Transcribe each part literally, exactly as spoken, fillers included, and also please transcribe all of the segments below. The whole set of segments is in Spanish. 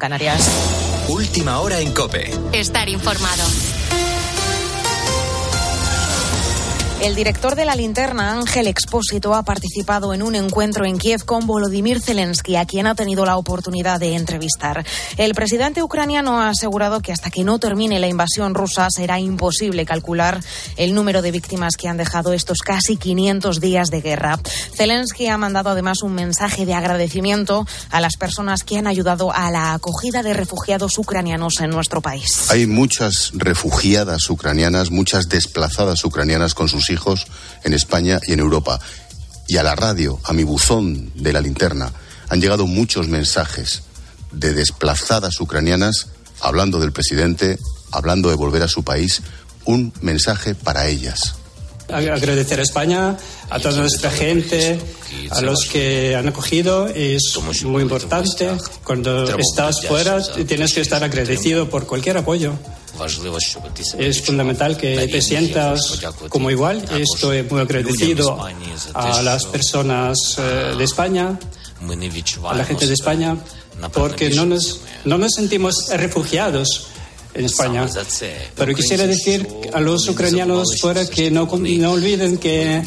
Canarias. Última hora en COPE. Estar informado. El director de La Linterna, Ángel Expósito, ha participado en un encuentro en Kiev con Volodymyr Zelensky, a quien ha tenido la oportunidad de entrevistar. El presidente ucraniano ha asegurado que hasta que no termine la invasión rusa será imposible calcular el número de víctimas que han dejado estos casi quinientos días de guerra. Zelensky ha mandado además un mensaje de agradecimiento a las personas que han ayudado a la acogida de refugiados ucranianos en nuestro país. Hay muchas refugiadas ucranianas, muchas desplazadas ucranianas con sus hijos en España y en Europa. Y a la radio, a mi buzón de La Linterna, han llegado muchos mensajes de desplazadas ucranianas hablando del presidente, hablando de volver a su país. Un mensaje para ellas. Agradecer a España, a toda nuestra gente, a los que han acogido, es muy importante. Cuando estás fuera tienes que estar agradecido por cualquier apoyo. Es fundamental que te sientas como igual. Estoy muy agradecido a las personas de España, a la gente de España, porque no nos, no nos sentimos refugiados en España. Pero quisiera decir a los ucranianos fuera que no, no olviden que,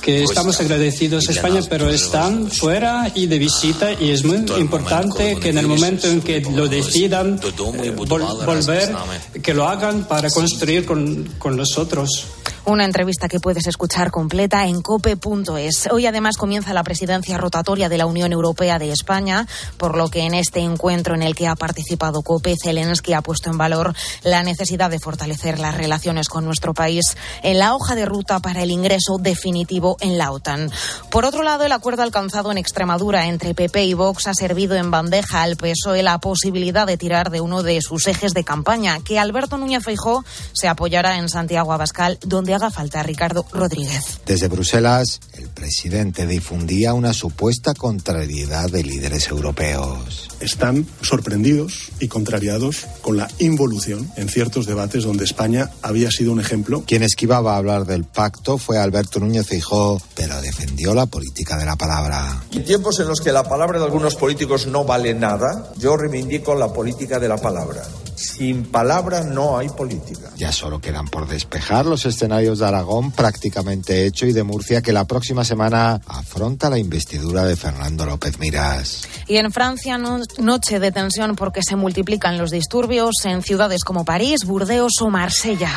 que estamos agradecidos a España, pero están fuera y de visita, y es muy importante que en el momento en que lo decidan eh, vol- volver, que lo hagan para construir con, con nosotros. Una entrevista que puedes escuchar completa en cope punto es. Hoy además comienza la presidencia rotatoria de la Unión Europea de España, por lo que en este encuentro en el que ha participado COPE, Zelensky ha puesto en valor la necesidad de fortalecer las relaciones con nuestro país en la hoja de ruta para el ingreso definitivo en la OTAN. Por otro lado, el acuerdo alcanzado en Extremadura entre P P y Vox ha servido en bandeja al P S O E la posibilidad de tirar de uno de sus ejes de campaña, que Alberto Núñez Feijóo se apoyará en Santiago Abascal, donde haga falta Ricardo Rodríguez. Desde Bruselas, el presidente difundía una supuesta contrariedad de líderes europeos. Están sorprendidos y contrariados con la involución en ciertos debates donde España había sido un ejemplo. Quien esquivaba hablar del pacto fue Alberto Núñez Feijóo, pero defendió la política de la palabra. En tiempos en los que la palabra de algunos políticos no vale nada, yo reivindico la política de la palabra. Sin palabra no hay política. Ya solo quedan por despejar los escenarios de Aragón, prácticamente hecho, y de Murcia, que la próxima semana afronta la investidura de Fernando López Miras. Y en Francia, no, noche de tensión porque se multiplican los disturbios en ciudades como París, Burdeos o Marsella.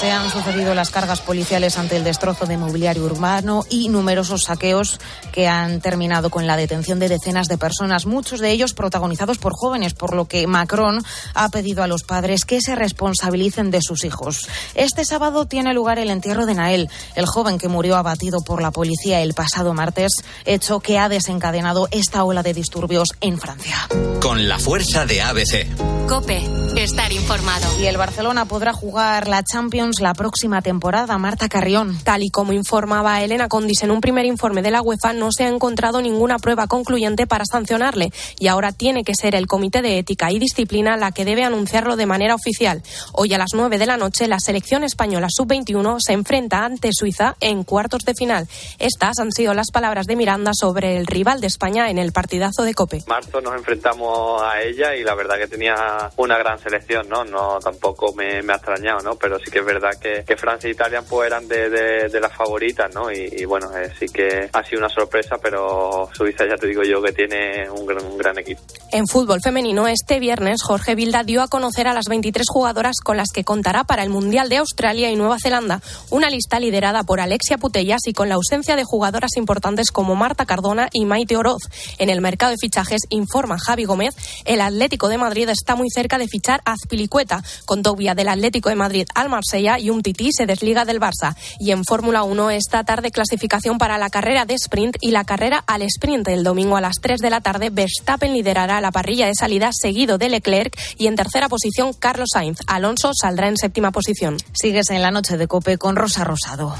Se han sucedido las cargas policiales ante el destrozo de mobiliario urbano y numerosos saqueos que han terminado con la detención de decenas de personas, muchos de ellos protagonizados por jóvenes, por lo que Macron ha pedido a los padres que se responsabilicen de sus hijos. Este sábado tiene lugar el entierro de Nahel, el joven que murió abatido por la policía el pasado martes, hecho que ha desencadenado esta ola de disturbios en Francia. Con la fuerza de A B C. COPE. Estar informado. Y el Barcelona podrá jugar la Champions la próxima temporada. Marta Carrión. Tal y como informaba Elena Condis en un primer informe de la UEFA, no se ha encontrado ninguna prueba concluyente para sancionarle, y ahora tiene que ser el Comité de Ética y Disciplina la que debe anunciarlo de manera oficial. Hoy a las nueve de la noche la selección española sub veintiuno se enfrenta ante Suiza en cuartos de final. Estas han sido las palabras de Miranda sobre el rival de España en el partidazo de COPE. En marzo nos enfrentamos a ella y la verdad que tenía una gran selección, ¿no? No, tampoco me, me ha extrañado, ¿no? Pero sí que es verdad verdad que, que Francia e Italia pues eran de, de, de las favoritas, ¿no? Y, y bueno, eh, sí que ha sido una sorpresa, pero Suiza, ya te digo yo, que tiene un gran, un gran equipo. En fútbol femenino, este viernes Jorge Vilda dio a conocer a las veintitrés jugadoras con las que contará para el Mundial de Australia y Nueva Zelanda, una lista liderada por Alexia Putellas y con la ausencia de jugadoras importantes como Marta Cardona y Maite Oroz. En el mercado de fichajes, informa Javi Gómez, el Atlético de Madrid está muy cerca de fichar a Zpilicueta, con Dogbia del Atlético de Madrid al Marsella, y un tití se desliga del Barça. Y en Fórmula uno, esta tarde clasificación para la carrera de sprint y la carrera al sprint. El domingo a las tres de la tarde, Verstappen liderará la parrilla de salida, seguido de Leclerc, y en tercera posición Carlos Sainz. Alonso saldrá en séptima posición. Sigues en la noche de COPE con Rosa Rosado.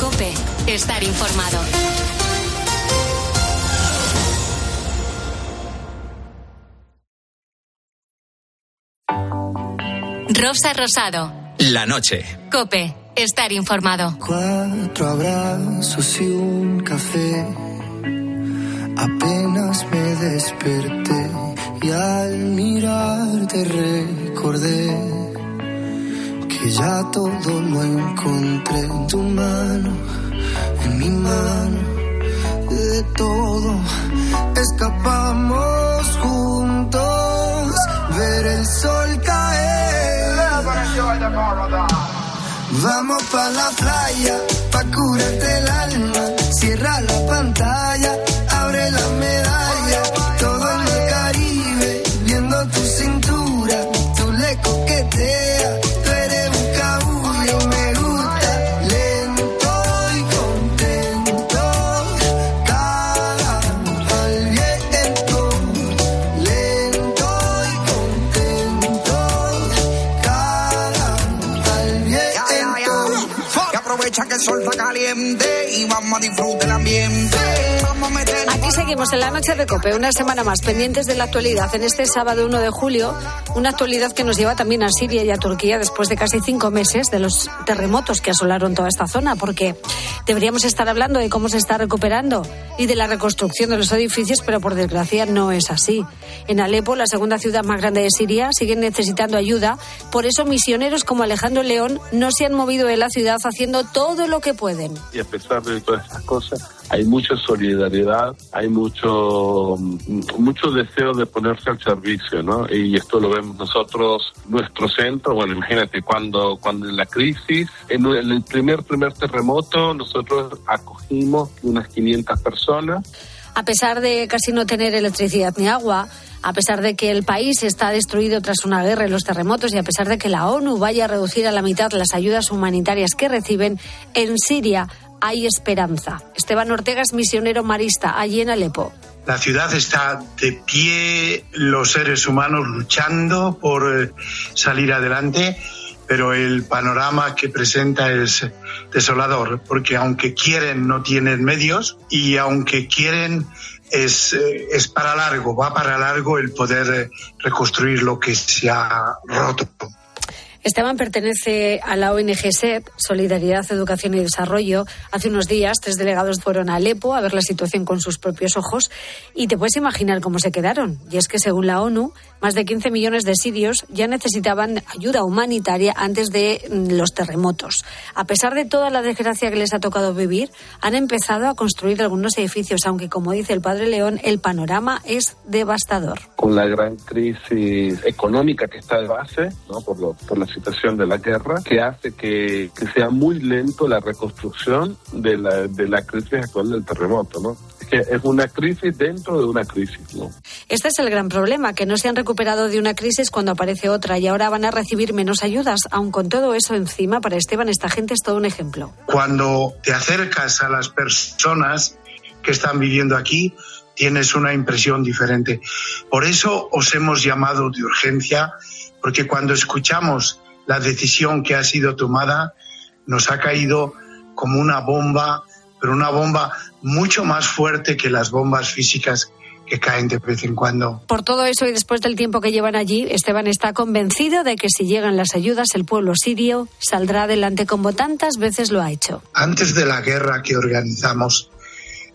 COPE. Estar informado. Rosa Rosado. La noche. COPE. Estar informado. Cuatro abrazos y un café. Apenas me desperté y al mirarte recordé que ya todo lo encontré en tu mano, en mi mano. De todo escapamos juntos, ver el sol caer. Vamos pa' la playa, pa' curarte el alma. Cierra la pantalla, abre la medalla. Todo en el Caribe, viendo tu cintura. Tú le coqueteas, tú eres un cabullo. Me gusta lento y contento. Caga al viento. Lento y contento. Caga al viento. Y aprovecha que el sol está caliente y vamos a disfrutar el ambiente. Aquí seguimos en la noche de COPE, una semana más pendientes de la actualidad. En este sábado uno de julio, una actualidad que nos lleva también a Siria y a Turquía después de casi cinco meses de los terremotos que asolaron toda esta zona, porque deberíamos estar hablando de cómo se está recuperando y de la reconstrucción de los edificios, pero por desgracia no es así. En Alepo, la segunda ciudad más grande de Siria, siguen necesitando ayuda. Por eso misioneros como Alejandro León no se han movido de la ciudad haciendo todo lo que pueden. Y a pesar de todas estas cosas, hay mucha solidaridad, hay mucho mucho deseo de ponerse al servicio, ¿no? Y esto lo vemos nosotros, nuestro centro. Bueno, imagínate, cuando cuando en la crisis, en el primer primer terremoto, nosotros acogimos unas quinientas personas. A pesar de casi no tener electricidad ni agua, a pesar de que el país está destruido tras una guerra y los terremotos, y a pesar de que la ONU vaya a reducir a la mitad las ayudas humanitarias que reciben, en Siria hay esperanza. Esteban Ortega es misionero marista allí en Alepo. La ciudad está de pie, los seres humanos luchando por salir adelante, pero el panorama que presenta es desolador, porque aunque quieren no tienen medios y aunque quieren es, es para largo, va para largo el poder reconstruir lo que se ha roto. Esteban pertenece a la ONG SED, Solidaridad, Educación y Desarrollo. Hace unos días, tres delegados fueron a Alepo a ver la situación con sus propios ojos y te puedes imaginar cómo se quedaron. Y es que, según la ONU, más de quince millones de sirios ya necesitaban ayuda humanitaria antes de los terremotos. A pesar de toda la desgracia que les ha tocado vivir, han empezado a construir algunos edificios, aunque, como dice el padre León, el panorama es devastador. Con la gran crisis económica que está de base, ¿no?, por lo, por la situación de la guerra, que hace que, que sea muy lento la reconstrucción de la, de la crisis actual del terremoto, ¿no? Que es una crisis dentro de una crisis, ¿no? Este es el gran problema, que no se han recuperado de una crisis cuando aparece otra y ahora van a recibir menos ayudas. Aun con todo eso encima, para Esteban, esta gente es todo un ejemplo. Cuando te acercas a las personas que están viviendo aquí, tienes una impresión diferente. Por eso os hemos llamado de urgencia, porque cuando escuchamos la decisión que ha sido tomada, nos ha caído como una bomba, pero una bomba mucho más fuerte que las bombas físicas que caen de vez en cuando. Por todo eso y después del tiempo que llevan allí, Esteban está convencido de que si llegan las ayudas, el pueblo sirio saldrá adelante como tantas veces lo ha hecho. Antes de la guerra que organizamos,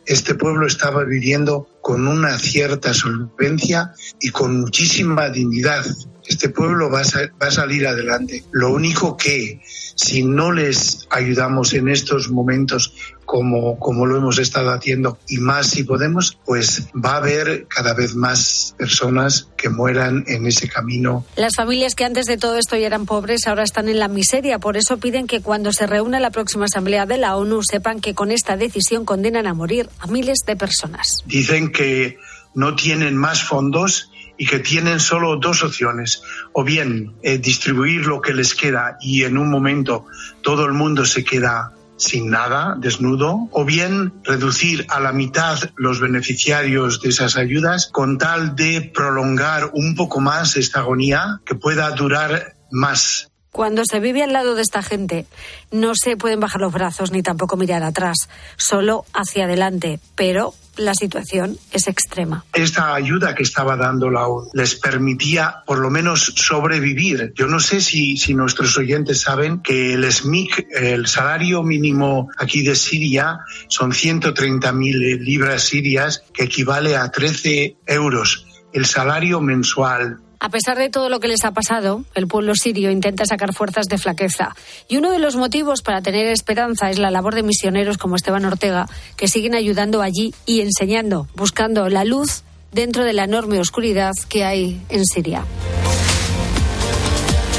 este pueblo estaba viviendo con una cierta solvencia y con muchísima dignidad. Este pueblo va a, va a salir adelante. Lo único que, si no les ayudamos en estos momentos como, como lo hemos estado haciendo, y más si podemos, pues va a haber cada vez más personas que mueran en ese camino. Las familias que antes de todo esto ya eran pobres ahora están en la miseria. Por eso piden que cuando se reúna la próxima asamblea de la ONU sepan que con esta decisión condenan a morir a miles de personas. Dicen que no tienen más fondos y que tienen solo dos opciones, o bien eh, distribuir lo que les queda y en un momento todo el mundo se queda sin nada, desnudo, o bien reducir a la mitad los beneficiarios de esas ayudas con tal de prolongar un poco más esta agonía que pueda durar más. Cuando se vive al lado de esta gente, no se pueden bajar los brazos ni tampoco mirar atrás, solo hacia adelante, pero la situación es extrema. Esta ayuda que estaba dando la ONU les permitía por lo menos sobrevivir. Yo no sé si, si nuestros oyentes saben que el S M I C, el salario mínimo aquí de Siria, son ciento treinta mil libras sirias, que equivale a trece euros, el salario mensual. A pesar de todo lo que les ha pasado, el pueblo sirio intenta sacar fuerzas de flaqueza. Y uno de los motivos para tener esperanza es la labor de misioneros como Esteban Ortega, que siguen ayudando allí y enseñando, buscando la luz dentro de la enorme oscuridad que hay en Siria.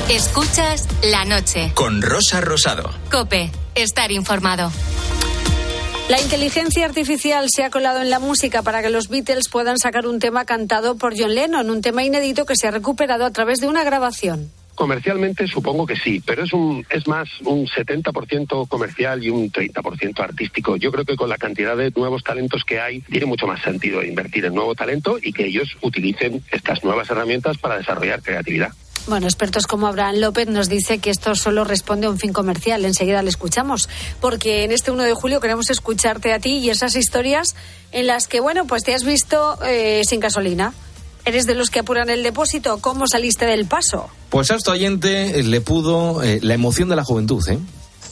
Escuchas La Noche. Con Rosa Rosado. COPE. Estar informado. La inteligencia artificial se ha colado en la música para que los Beatles puedan sacar un tema cantado por John Lennon, un tema inédito que se ha recuperado a través de una grabación. Comercialmente supongo que sí, pero es un es más un setenta por ciento comercial y un treinta por ciento artístico. Yo creo que con la cantidad de nuevos talentos que hay, tiene mucho más sentido invertir en nuevo talento y que ellos utilicen estas nuevas herramientas para desarrollar creatividad. Bueno, expertos como Abraham López nos dice que esto solo responde a un fin comercial. Enseguida le escuchamos, porque en este uno de julio queremos escucharte a ti y esas historias en las que, bueno, pues te has visto eh, sin gasolina. ¿Eres de los que apuran el depósito? ¿Cómo saliste del paso? Pues a este oyente le pudo eh, la emoción de la juventud, ¿eh?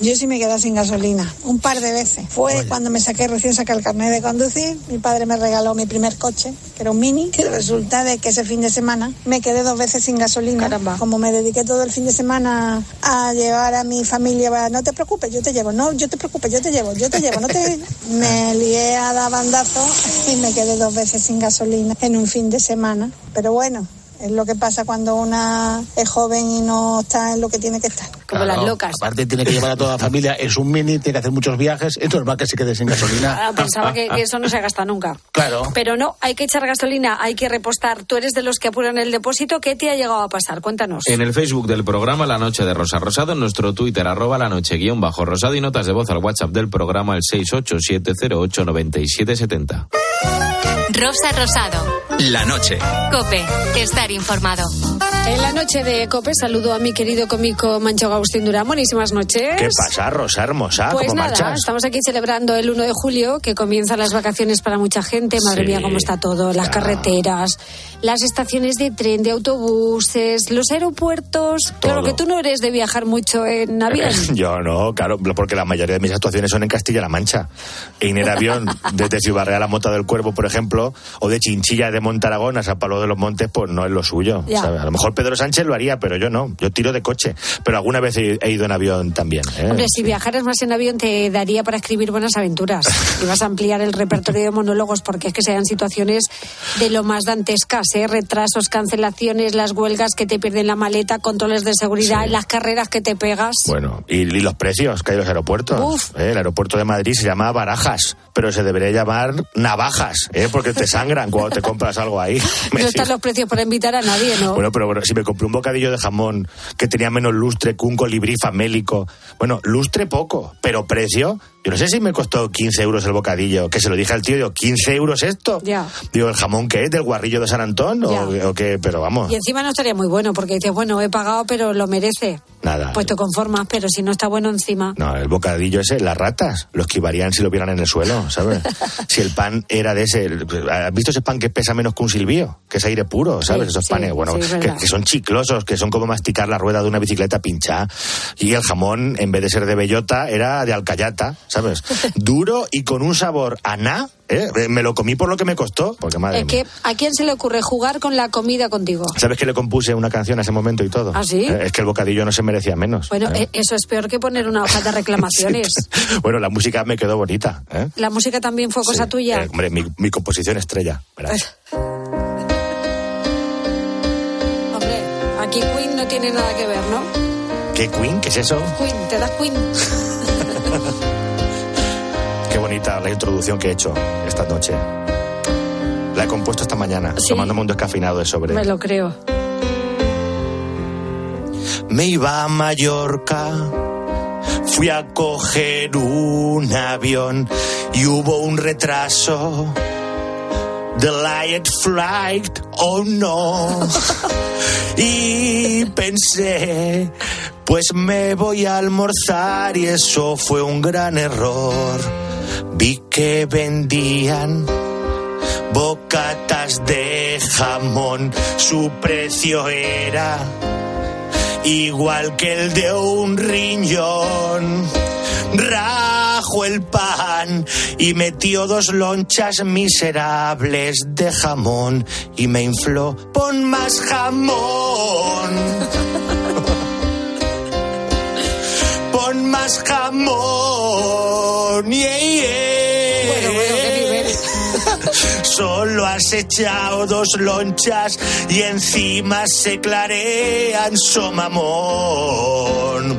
Yo sí me quedé sin gasolina, un par de veces. Fue Oye. cuando me saqué, recién saqué el carnet de conducir, mi padre me regaló mi primer coche, que era un Mini, y resulta de que ese fin de semana me quedé dos veces sin gasolina. Caramba. Como me dediqué todo el fin de semana a llevar a mi familia, no te preocupes, yo te llevo, no, yo te preocupes, yo te llevo, yo te llevo, no te... Me lié a dar bandazo y me quedé dos veces sin gasolina en un fin de semana, pero bueno... Es lo que pasa cuando una es joven y no está en lo que tiene que estar. Como claro, las locas. Aparte tiene que llevar a toda la familia, es un Mini, tiene que hacer muchos viajes, es normal que se quede sin gasolina. Ah, pensaba que, que eso no se gasta nunca. Claro. Pero no, hay que echar gasolina, hay que repostar. Tú eres de los que apuran el depósito. ¿Qué te ha llegado a pasar? Cuéntanos. En el Facebook del programa La Noche de Rosa Rosado, en nuestro Twitter, arroba la noche guión bajo rosado, y notas de voz al WhatsApp del programa, el seis ocho siete cero ocho nueve siete siete cero. Rosa Rosado. La Noche. COPE. Estar informado. En la noche de COPE saludo a mi querido cómico manchego Agustín Durán. Buenísimas noches. ¿Qué pasa, Rosa hermosa? Pues nada, marchas? Estamos aquí celebrando el uno de julio, que comienzan las vacaciones para mucha gente. Madre sí. mía, cómo está todo. Las ah. carreteras, las estaciones de tren, de autobuses, los aeropuertos. Todo. Claro que tú no eres de viajar mucho en avión. Yo no, claro, porque la mayoría de mis actuaciones son en Castilla-La Mancha. En el avión, desde Ciudad Real a Mota del Cuervo, por ejemplo, o de Chinchilla de Montaragón a San Pablo de los Montes, pues no es lo suyo. ¿Sabes? A lo mejor Pedro Sánchez lo haría, pero yo no. Yo tiro de coche. Pero alguna vez he ido en avión también. ¿eh? Hombre, si sí. viajaras más en avión te daría para escribir buenas aventuras. Y vas a ampliar el repertorio de monólogos, porque es que sean situaciones de lo más dantescas, ¿eh? Retrasos, cancelaciones, las huelgas que te pierden la maleta, controles de seguridad, sí. las carreras que te pegas. Bueno, y, y los precios que hay en los aeropuertos. Uf. ¿Eh? El aeropuerto de Madrid se llama Barajas, pero se debería llamar Navajas, ¿eh? Porque te sangran cuando te compras algo ahí. No están los precios para invitar a nadie, ¿no? Bueno, pero bueno, si me compré un bocadillo de jamón que tenía menos lustre que un colibrí famélico. Bueno, lustre poco, pero precio... Yo no sé si me costó quince euros el bocadillo, que se lo dije al tío, digo, ¿quince euros esto? Ya. Digo, ¿el jamón qué es? ¿Del guarrillo de San Antón? O, o qué? Pero vamos. Y encima no estaría muy bueno, porque dices, bueno, he pagado, pero lo merece. Nada. Pues te conformas, pero si no está bueno encima. No, el bocadillo ese, las ratas lo esquivarían si lo vieran en el suelo, ¿sabes? Si el pan era de ese... ¿Has visto ese pan que pesa menos que un silbío? Que es aire puro, ¿sabes? Sí, Esos sí, panes, bueno, sí, que, que son chiclosos, que son como masticar la rueda de una bicicleta pinchada. Y el jamón, en vez de ser de bellota, era de alcayata. ¿Sabes? Duro y con un sabor a nada. ¿Eh? Me lo comí por lo que me costó. Porque madre es mía. Que ¿a quién se le ocurre jugar con la comida contigo? ¿Sabes que le compuse una canción a ese momento y todo? ¿Ah, sí? Eh, es que el bocadillo no se merecía menos. Bueno, ¿eh? Eso es peor que poner una hoja de reclamaciones. Sí. Bueno, la música me quedó bonita. ¿eh? ¿La música también fue cosa sí. tuya? Eh, hombre, mi, mi composición estrella. Verás. Hombre, aquí Queen no tiene nada que ver, ¿no? ¿Qué Queen? ¿Qué es eso? Queen, te das Queen. Qué bonita la introducción que he hecho esta noche. La he compuesto esta mañana, sí. tomándome un descafeinado de sobre. Me lo creo. Me iba a Mallorca, fui a coger un avión y hubo un retraso. The light flight, oh no. Y pensé... Pues me voy a almorzar y eso fue un gran error. Vi que vendían bocatas de jamón, su precio era igual que el de un riñón. Rajo el pan y metió dos lonchas miserables de jamón y me infló: pon más jamón, pon más jamón, yeah, yeah. Bueno, bueno, qué nivel. Solo has echado dos lonchas y encima se clarean, so mamón.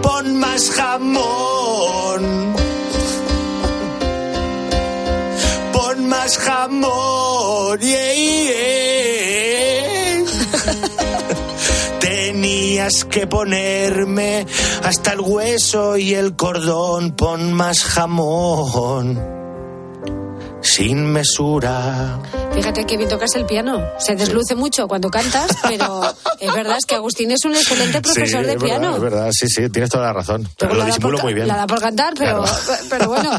Pon más jamón, pon más jamón, yeah, yeah. Tenías que ponerme hasta el hueso y el cordón. Pon más jamón sin mesura. Fíjate que bien tocas el piano. Se desluce sí. mucho cuando cantas, pero es verdad es que Agustín es un excelente profesor sí, de es piano. Verdad, es verdad, sí, sí, tienes toda la razón. Pero, pero lo disimulo por, muy bien. La da por cantar, pero, claro. pero bueno,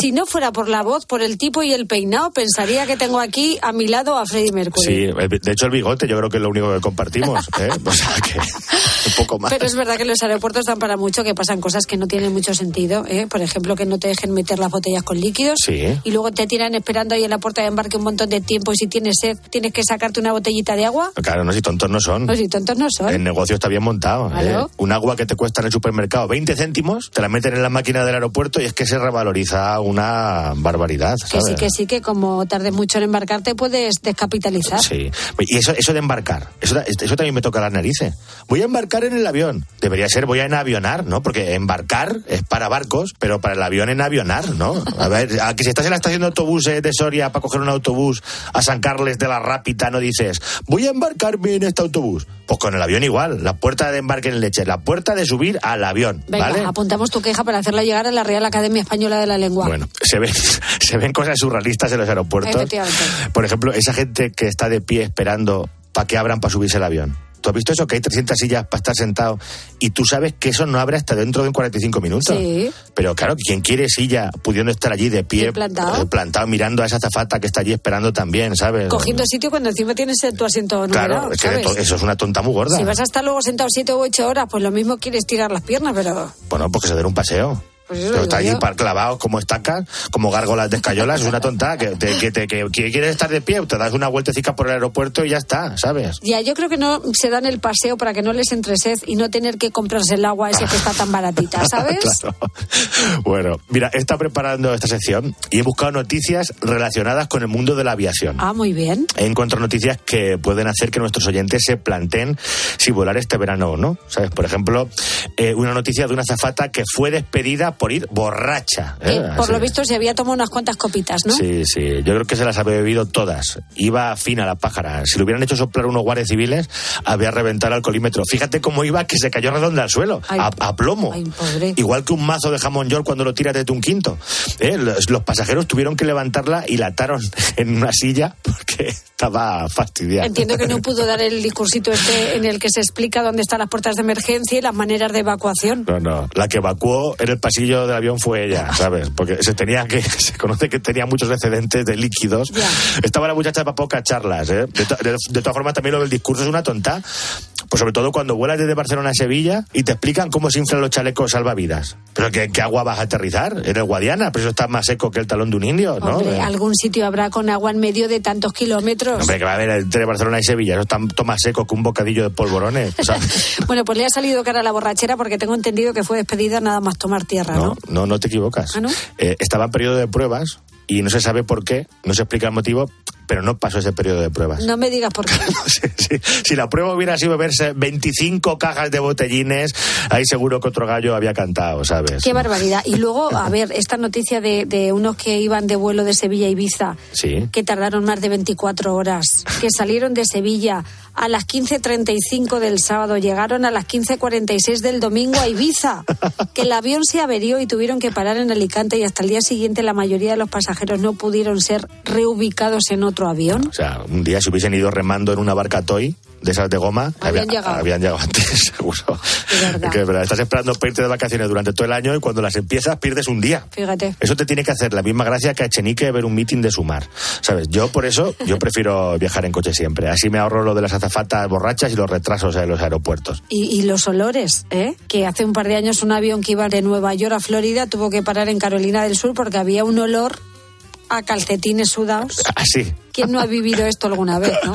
si no fuera por la voz, por el tipo y el peinado, pensaría que tengo aquí a mi lado a Freddie Mercury. Sí, de hecho el bigote yo creo que es lo único que compartimos, ¿eh? O sea que un poco más. Pero es verdad que los aeropuertos dan para mucho, que pasan cosas que no tienen mucho sentido, ¿eh? Por ejemplo, que no te dejen meter las botellas con líquidos sí. y luego te tiran esperando ahí en la puerta de embarque un montón de tiempo y si tienes sed tienes que sacarte una botellita de agua. Claro, no, si tontos no son. No, si tontos no son. El negocio está bien montado. ¿Eh? Un agua que te cuesta en el supermercado veinte céntimos, te la meten en la máquina del aeropuerto y es que se revaloriza una barbaridad, ¿sabes? Que sí, que sí, que como tardes mucho en embarcarte puedes descapitalizar. Sí, y eso, eso de embarcar, eso, eso también me toca las narices. Voy a embarcar en el avión. Debería ser voy a enavionar, ¿no? Porque embarcar es para barcos, pero para el avión enavionar, ¿no? A ver, aquí si estás en la estación autobuses de Soria para coger un autobús a San Carles de la Rápita, no dices voy a embarcarme en este autobús. Pues con el avión igual, la puerta de embarque en leche, la puerta de subir al avión. Venga, ¿vale? Apuntamos tu queja para hacerla llegar a la Real Academia Española de la Lengua. Bueno, se ven, se ven cosas surrealistas en los aeropuertos. Por ejemplo, esa gente que está de pie esperando para que abran para subirse al avión. ¿Tú has visto eso? Que hay trescientas sillas para estar sentado y tú sabes que eso no abre hasta dentro de cuarenta y cinco minutos. Sí. Pero claro, quien quiere silla pudiendo estar allí de pie, plantado. plantado, mirando a esa azafata que está allí esperando también, ¿sabes? Cogiendo sitio cuando encima tienes tu asiento numerado, claro, es que to- eso es una tonta muy gorda. Si vas hasta luego sentado siete u ocho horas, pues lo mismo quieres tirar las piernas, pero... Bueno, pues que se den un paseo. Pues pero está allí clavados como estacas, como gárgolas de escayolas, es una tontada. Que, te, que, te, que, que quieres estar de pie, te das una vueltecica por el aeropuerto y ya está, ¿sabes? Ya, yo creo que no se dan el paseo para que no les entre sed y no tener que comprarse el agua ese que está tan baratita, ¿sabes? Claro. Bueno, mira, he estado preparando esta sección y he buscado noticias relacionadas con el mundo de la aviación. Ah, muy bien. He encontrado noticias que pueden hacer que nuestros oyentes se planteen si volar este verano o no, ¿sabes? Por ejemplo, eh, una noticia de una azafata que fue despedida por ir borracha. ¿eh? Eh, por sí. lo visto se había tomado unas cuantas copitas, ¿no? Sí, sí. Yo creo que se las había bebido todas. Iba fina la pájara. Si le hubieran hecho soplar unos guardias civiles, había reventado el alcoholímetro. Fíjate cómo iba, que se cayó redonda al suelo. Ay, a, a plomo. Ay, pobre. Igual que un mazo de jamón york cuando lo tiras desde un quinto. ¿Eh? Los, los pasajeros tuvieron que levantarla y la ataron en una silla porque estaba fastidiada. Entiendo que no pudo dar el discursito este en el que se explica dónde están las puertas de emergencia y las maneras de evacuación. No, no. La que evacuó en el pasillo del avión fue ella, ¿sabes? Porque se tenía que se conoce que tenía muchos excedentes de líquidos. Yeah. Estaba la muchacha para pocas charlas, ¿eh? De, to, de, de todas formas, también lo del discurso es una tonta. Pues sobre todo cuando vuelas desde Barcelona a Sevilla y te explican cómo se inflan los chalecos salvavidas. ¿Pero qué, qué agua vas a aterrizar? ¿En el Guadiana? Pero eso está más seco que el talón de un indio, ¿no? Hombre, algún sitio habrá con agua en medio de tantos kilómetros. Hombre, que va a haber entre Barcelona y Sevilla. Eso está más seco que un bocadillo de polvorones, ¿sabes? Bueno, pues le ha salido cara a la borrachera porque tengo entendido que fue despedida nada más tomar tierra, ¿no? No, no, no te equivocas. ¿Ah, no? Eh, estaba en periodo de pruebas y no se sabe por qué, no se explica el motivo... pero no pasó ese periodo de pruebas. No me digas por qué. sí, sí. Si la prueba hubiera sido beberse veinticinco cajas de botellines, ahí seguro que otro gallo había cantado, ¿sabes? Qué barbaridad. Y luego, a ver, esta noticia de, de unos que iban de vuelo de Sevilla a Ibiza, sí. que tardaron más de veinticuatro horas, que salieron de Sevilla a las quince treinta y cinco del sábado, llegaron a las quince cuarenta y seis del domingo a Ibiza, que el avión se averió y tuvieron que parar en Alicante y hasta el día siguiente la mayoría de los pasajeros no pudieron ser reubicados en otro otro avión. O sea, un día si hubiesen ido remando en una barca toy de esas de goma, habían, había, llegado. habían llegado antes, seguro. Es verdad. Que, verdad. Estás esperando para irte de vacaciones durante todo el año y cuando las empiezas pierdes un día. Fíjate. Eso te tiene que hacer la misma gracia que a Echenique ver un mitin de Sumar, ¿sabes? Yo por eso, yo prefiero viajar en coche siempre. Así me ahorro lo de las azafatas borrachas y los retrasos en los aeropuertos. Y, y los olores, ¿eh? Que hace un par de años un avión que iba de Nueva York a Florida tuvo que parar en Carolina del Sur porque había un olor a calcetines sudados. Así. ¿Quién no ha vivido esto alguna vez, no?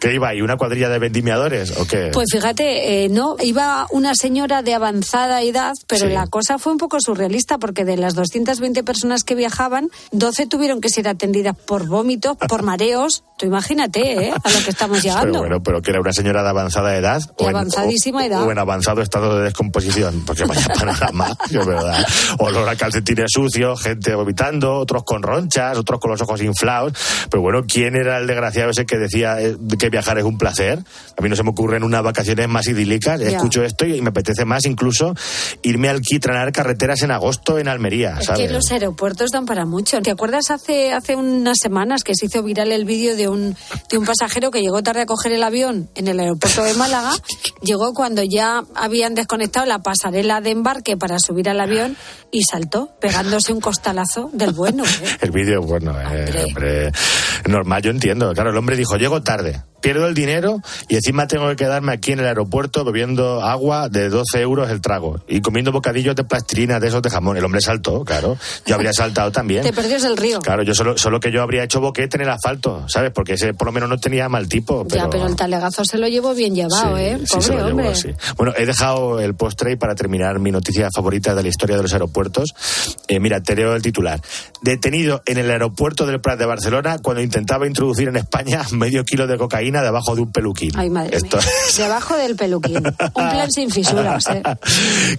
¿Qué iba ahí? ¿Una cuadrilla de vendimiadores o qué? Pues fíjate, eh, no, iba una señora de avanzada edad, pero sí. La cosa fue un poco surrealista porque de las doscientas veinte personas que viajaban, doce tuvieron que ser atendidas por vómitos, por mareos. Tú imagínate, ¿eh? A lo que estamos llegando. Pero bueno, pero que era una señora de avanzada edad. De o avanzadísima en, o, edad. O en avanzado estado de descomposición, porque vaya panorama, es verdad. Olor a calcetines sucios, gente vomitando, otros con ronchas, otros con los ojos inflados, pero bueno, ¿quién era el desgraciado ese que decía que viajar es un placer? A mí no se me ocurren unas vacaciones más idílicas. Yeah. Escucho esto y me apetece más incluso irme a alquitranar carreteras en agosto en Almería, ¿sabes? Es que los aeropuertos dan para mucho. ¿Te acuerdas hace, hace unas semanas que se hizo viral el vídeo de un, de un pasajero que llegó tarde a coger el avión en el aeropuerto de Málaga? Llegó cuando ya habían desconectado la pasarela de embarque para subir al avión y saltó, pegándose un costalazo del bueno. ¿Eh? El vídeo es bueno, eh, hombre. hombre. Normal, yo entiendo. Claro, el hombre dijo, llego tarde, pierdo el dinero y encima tengo que quedarme aquí en el aeropuerto bebiendo agua de doce euros el trago y comiendo bocadillos de plastilina de esos de jamón. El hombre saltó, claro. Yo habría saltado también. Te perdías el río. Claro, yo solo, solo que yo habría hecho boquete en el asfalto, ¿sabes? Porque ese por lo menos no tenía mal tipo. Pero... Ya, pero el talegazo se lo llevo bien llevado, sí, ¿eh? Pobre sí se lo hombre. Llevo, sí. Bueno, he dejado el postre y para terminar mi noticia favorita de la historia de los aeropuertos. Eh, mira, te leo el titular. Detenido en el aeropuerto del Prat de Barcelona cuando intentaba introducir en España medio kilo de cocaína debajo de un peluquín. Ay, madre Esto... mía. Debajo del peluquín. Un plan sin fisuras, ¿eh?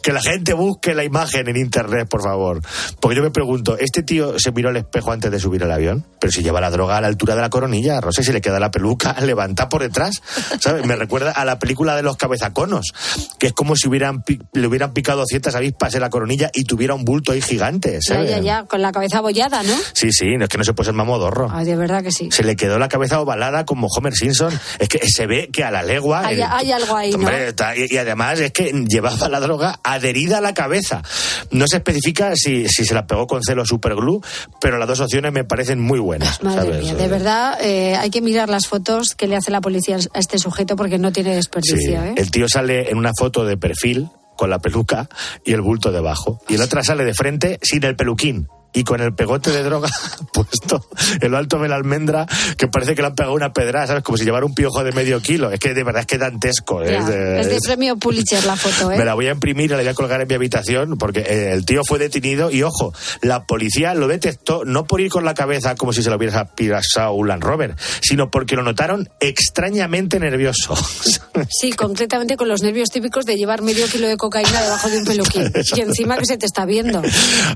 Que la gente busque la imagen en internet, por favor. Porque yo me pregunto, ¿este tío se miró al espejo antes de subir al avión? Pero si lleva la droga a la altura de la coronilla, no sé si le queda la peluca levantada por detrás, ¿sabes? Me recuerda a la película de los cabezaconos, que es como si hubieran le hubieran picado ciertas avispas en la coronilla y tuviera un bulto ahí gigante, ¿sabes? Ya, ya, ya, con la cabeza abollada, ¿no? Sí, sí, no es que no se puede ser mamodorro. Ay, de verdad que sí. Se le quedó la cabeza ovalada como Homer Simpson. Es que se ve que a la legua... Hay, el, hay algo ahí, hombre, ¿no? Está, y, y además es que llevaba la droga adherida a la cabeza. No se especifica si, si se la pegó con celo superglue, pero las dos opciones me parecen muy buenas. Madre ¿sabes? mía, de verdad, eh, hay que mirar las fotos que le hace la policía a este sujeto porque no tiene desperdicio, sí. ¿eh? El tío sale en una foto de perfil con la peluca y el bulto debajo. Y el otra sale de frente sin el peluquín. Y con el pegote de droga puesto en lo alto de la almendra, que parece que le han pegado una pedrada, ¿sabes? Como si llevara un piojo de medio kilo. Es que de verdad es que dantesco. Ya, es, de, es de premio Pulitzer la foto, ¿eh? Me la voy a imprimir y la voy a colgar en mi habitación, porque el tío fue detenido y, ojo, la policía lo detectó no por ir con la cabeza como si se lo hubiera pirasado un Land Rover, sino porque lo notaron extrañamente nervioso. Sí, concretamente con los nervios típicos de llevar medio kilo de cocaína debajo de un peluquín. Y encima que se te está viendo.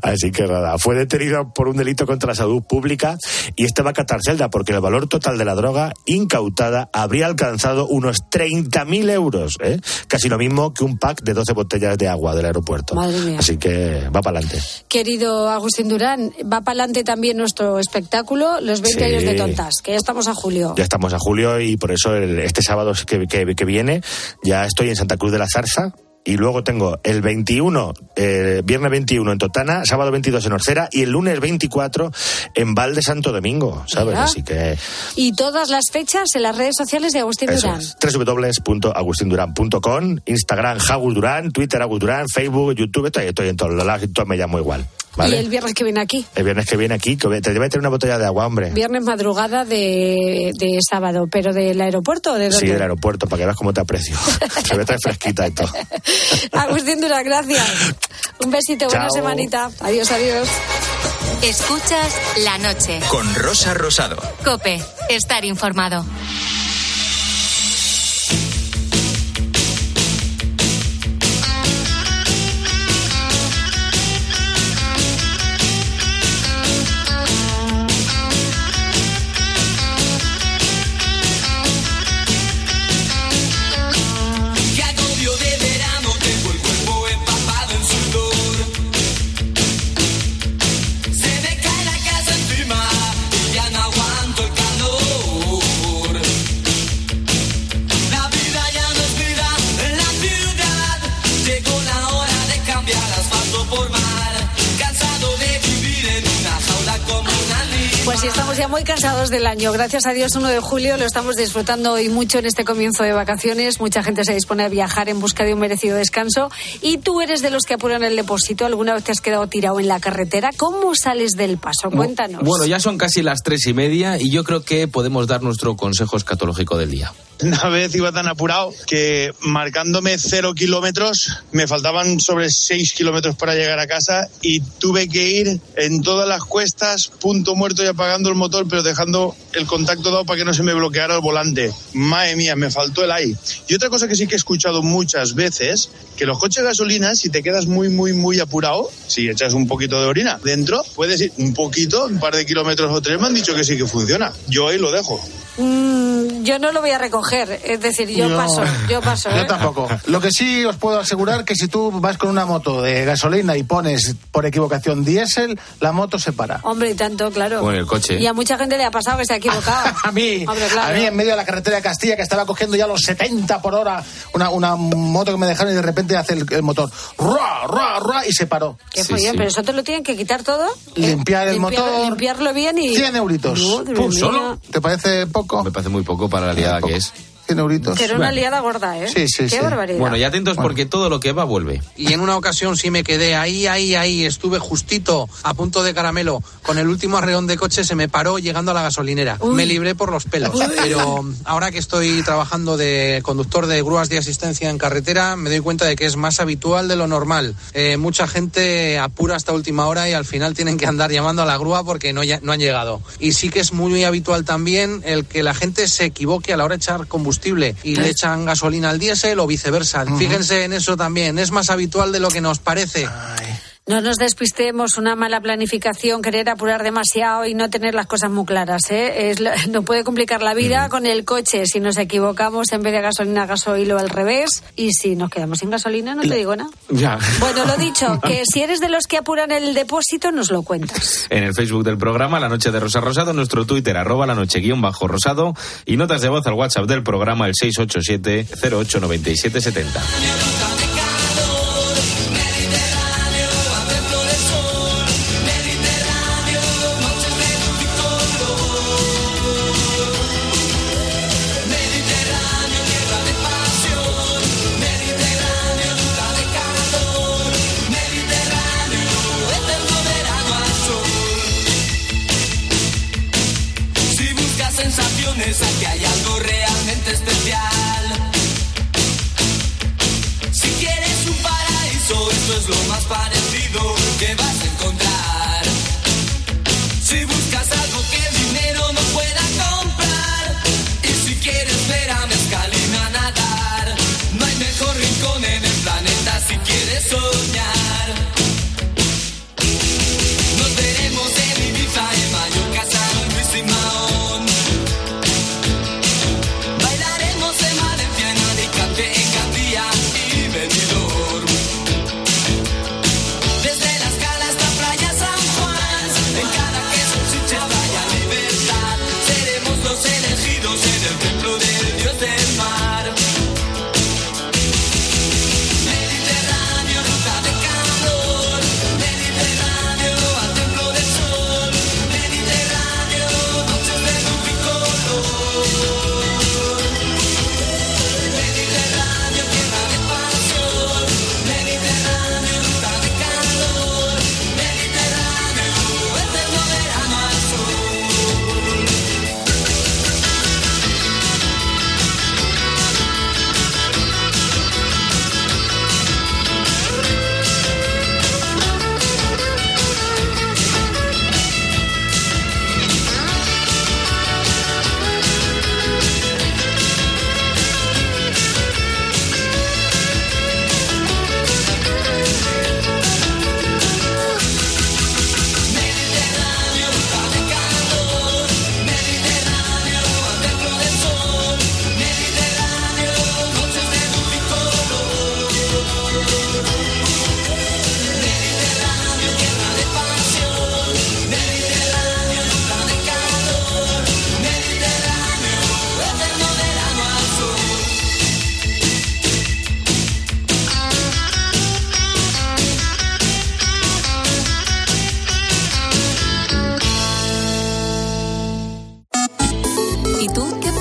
Así que nada, fue detenido detenido por un delito contra la salud pública y este va a Catarcelda porque el valor total de la droga incautada habría alcanzado unos treinta mil euros, ¿eh? Casi lo mismo que un pack de doce botellas de agua del aeropuerto. Madre mía. Así que va para adelante. Querido Agustín Durán, va para adelante también nuestro espectáculo, los veinte sí. años de tontas, que ya estamos a julio. Ya estamos a julio y por eso el, este sábado que, que, que viene ya estoy en Santa Cruz de la Zarza. Y luego tengo el veintiuno, eh, viernes veintiuno en Totana, sábado veintidós en Orcera y el lunes veinticuatro en Val de Santo Domingo, ¿sabes? Mira. Así que... Y todas las fechas en las redes sociales de Agustín Eso Durán. doble u doble u doble u punto agustin durán punto com, Instagram Agus Durán, Twitter Agus Durán, Facebook, YouTube, estoy, estoy en todos los lados y todo me llamo igual. ¿Vale? Y el viernes que viene aquí. El viernes que viene aquí, que te voy a tener una botella de agua, hombre. Viernes madrugada de, de sábado, pero del aeropuerto o de dónde? Sí, del aeropuerto, para que veas cómo te aprecio. Te voy a traer fresquita y todo. Agustín Durán, gracias. Un besito, Chao. Buena semanita. Adiós, adiós. Escuchas La Noche. Con Rosa Rosado. COPE, estar informado. muy cansados del año. Gracias a Dios, uno de julio lo estamos disfrutando hoy mucho en este comienzo de vacaciones. Mucha gente se dispone a viajar en busca de un merecido descanso. Y tú eres de los que apuran el depósito. ¿Alguna vez te has quedado tirado en la carretera? ¿Cómo sales del paso? Cuéntanos. Bueno, ya son casi las tres y media y yo creo que podemos dar nuestro consejo escatológico del día. Una vez iba tan apurado que marcándome cero kilómetros, me faltaban sobre seis kilómetros para llegar a casa y tuve que ir en todas las cuestas, punto muerto y apagando el motor, pero dejando el contacto dado para que no se me bloqueara el volante. Madre mía, me faltó el aire. Y otra cosa que sí que he escuchado muchas veces, que los coches de gasolina, si te quedas muy, muy, muy apurado, si echas un poquito de orina dentro, puedes ir un poquito, un par de kilómetros o tres, me han dicho que sí que funciona. Yo ahí lo dejo. Mm, yo no lo voy a recoger. Es decir, yo no. paso, yo paso. ¿eh? Yo tampoco. Lo que sí os puedo asegurar que si tú vas con una moto de gasolina y pones por equivocación diésel, la moto se para. Hombre, y tanto, claro. Bueno, el coche. Y a mucha gente le ha pasado que se ha equivocado. a mí, Hombre, claro. a mí en medio de la carretera de Castilla, que estaba cogiendo ya los setenta por hora, una, una moto que me dejaron y de repente hace el, el motor ¡ruah, ruah, ruah! Y se paró. ¿Qué fue sí, bien? Sí. ¿Pero eso te lo tienen que quitar todo? Limpiar el Limpiar, motor. Limpiarlo bien y... cien euritos. Pum, ¿solo? ¿Te parece poco? Me parece muy poco para la liada que es. Euritos. Pero una liada gorda, ¿eh? Sí, sí, Qué sí. barbaridad. Bueno, y atentos bueno. porque todo lo que va vuelve. Y en una ocasión sí me quedé ahí, ahí, ahí, estuve justito a punto de caramelo. Con el último arreón de coche se me paró llegando a la gasolinera. Uy. Me libré por los pelos. Uy. Pero ahora que estoy trabajando de conductor de grúas de asistencia en carretera, me doy cuenta de que es más habitual de lo normal. Eh, mucha gente apura hasta última hora y al final tienen que andar llamando a la grúa porque no, ya, no han llegado. Y sí que es muy, muy habitual también el que la gente se equivoque a la hora de echar combustible y le echan gasolina al diésel o viceversa. Uh-huh. Fíjense en eso también, es más habitual de lo que nos parece. Ay. No nos despistemos, una mala planificación, querer apurar demasiado y no tener las cosas muy claras, ¿eh? Es, no puede complicar la vida mm. con el coche. Si nos equivocamos, en vez de gasolina, gasoil o al revés. Y si nos quedamos sin gasolina, no te digo nada. Ya. Bueno, lo dicho, que si eres de los que apuran el depósito, nos lo cuentas. En el Facebook del programa, La Noche de Rosa Rosado, nuestro Twitter, arroba la noche guión bajo rosado, y notas de voz al WhatsApp del programa, el seis ocho siete cero ocho nueve siete siete cero. Aquí hay algo realmente especial. Si quieres un paraíso, esto es lo más parecido que vas a encontrar. Si buscas algo que el dinero no pueda comprar, y si quieres ver a mezcalina nadar, no hay mejor rincón en el planeta si quieres soñar. Nos veremos en Ibiza, en Mallorca, San Luis y Mahón. Mediterráneo,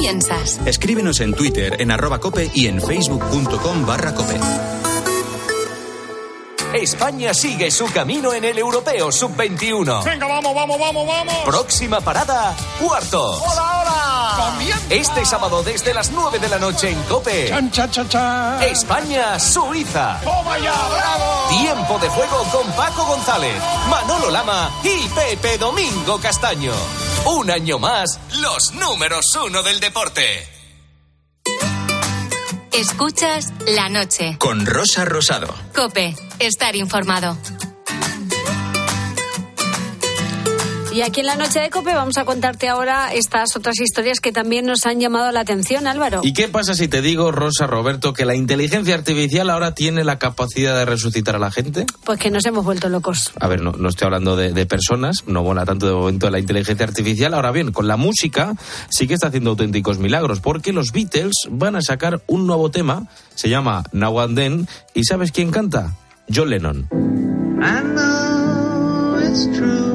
piensas. Escríbenos en Twitter, en arroba cope y en facebook.com barra cope. España sigue su camino en el Europeo sub veintiuno. Venga, vamos, vamos, vamos, vamos. Próxima parada, cuartos. ¡Hola, hola! ¡Comienza! Este sábado desde las nueve de la noche en COPE. Chan, chan, chan, chan. España, Suiza. ¡Toma ya, bravo! Tiempo de juego con Paco González, Manolo Lama y Pepe Domingo Castaño. Un año más, los números uno del deporte. Escuchas La Noche. Con Rosa Rosado. COPE. Estar informado. Y aquí en La Noche de COPE vamos a contarte ahora estas otras historias que también nos han llamado la atención, Álvaro. ¿Y qué pasa si te digo, Rosa, Roberto, que la inteligencia artificial ahora tiene la capacidad de resucitar a la gente? Pues que nos hemos vuelto locos. A ver, no, no estoy hablando de, de personas, no mola tanto de momento de la inteligencia artificial. Ahora bien, con la música sí que está haciendo auténticos milagros, porque los Beatles van a sacar un nuevo tema, se llama Now and Then, ¿y sabes quién canta? John Lennon. I know it's true.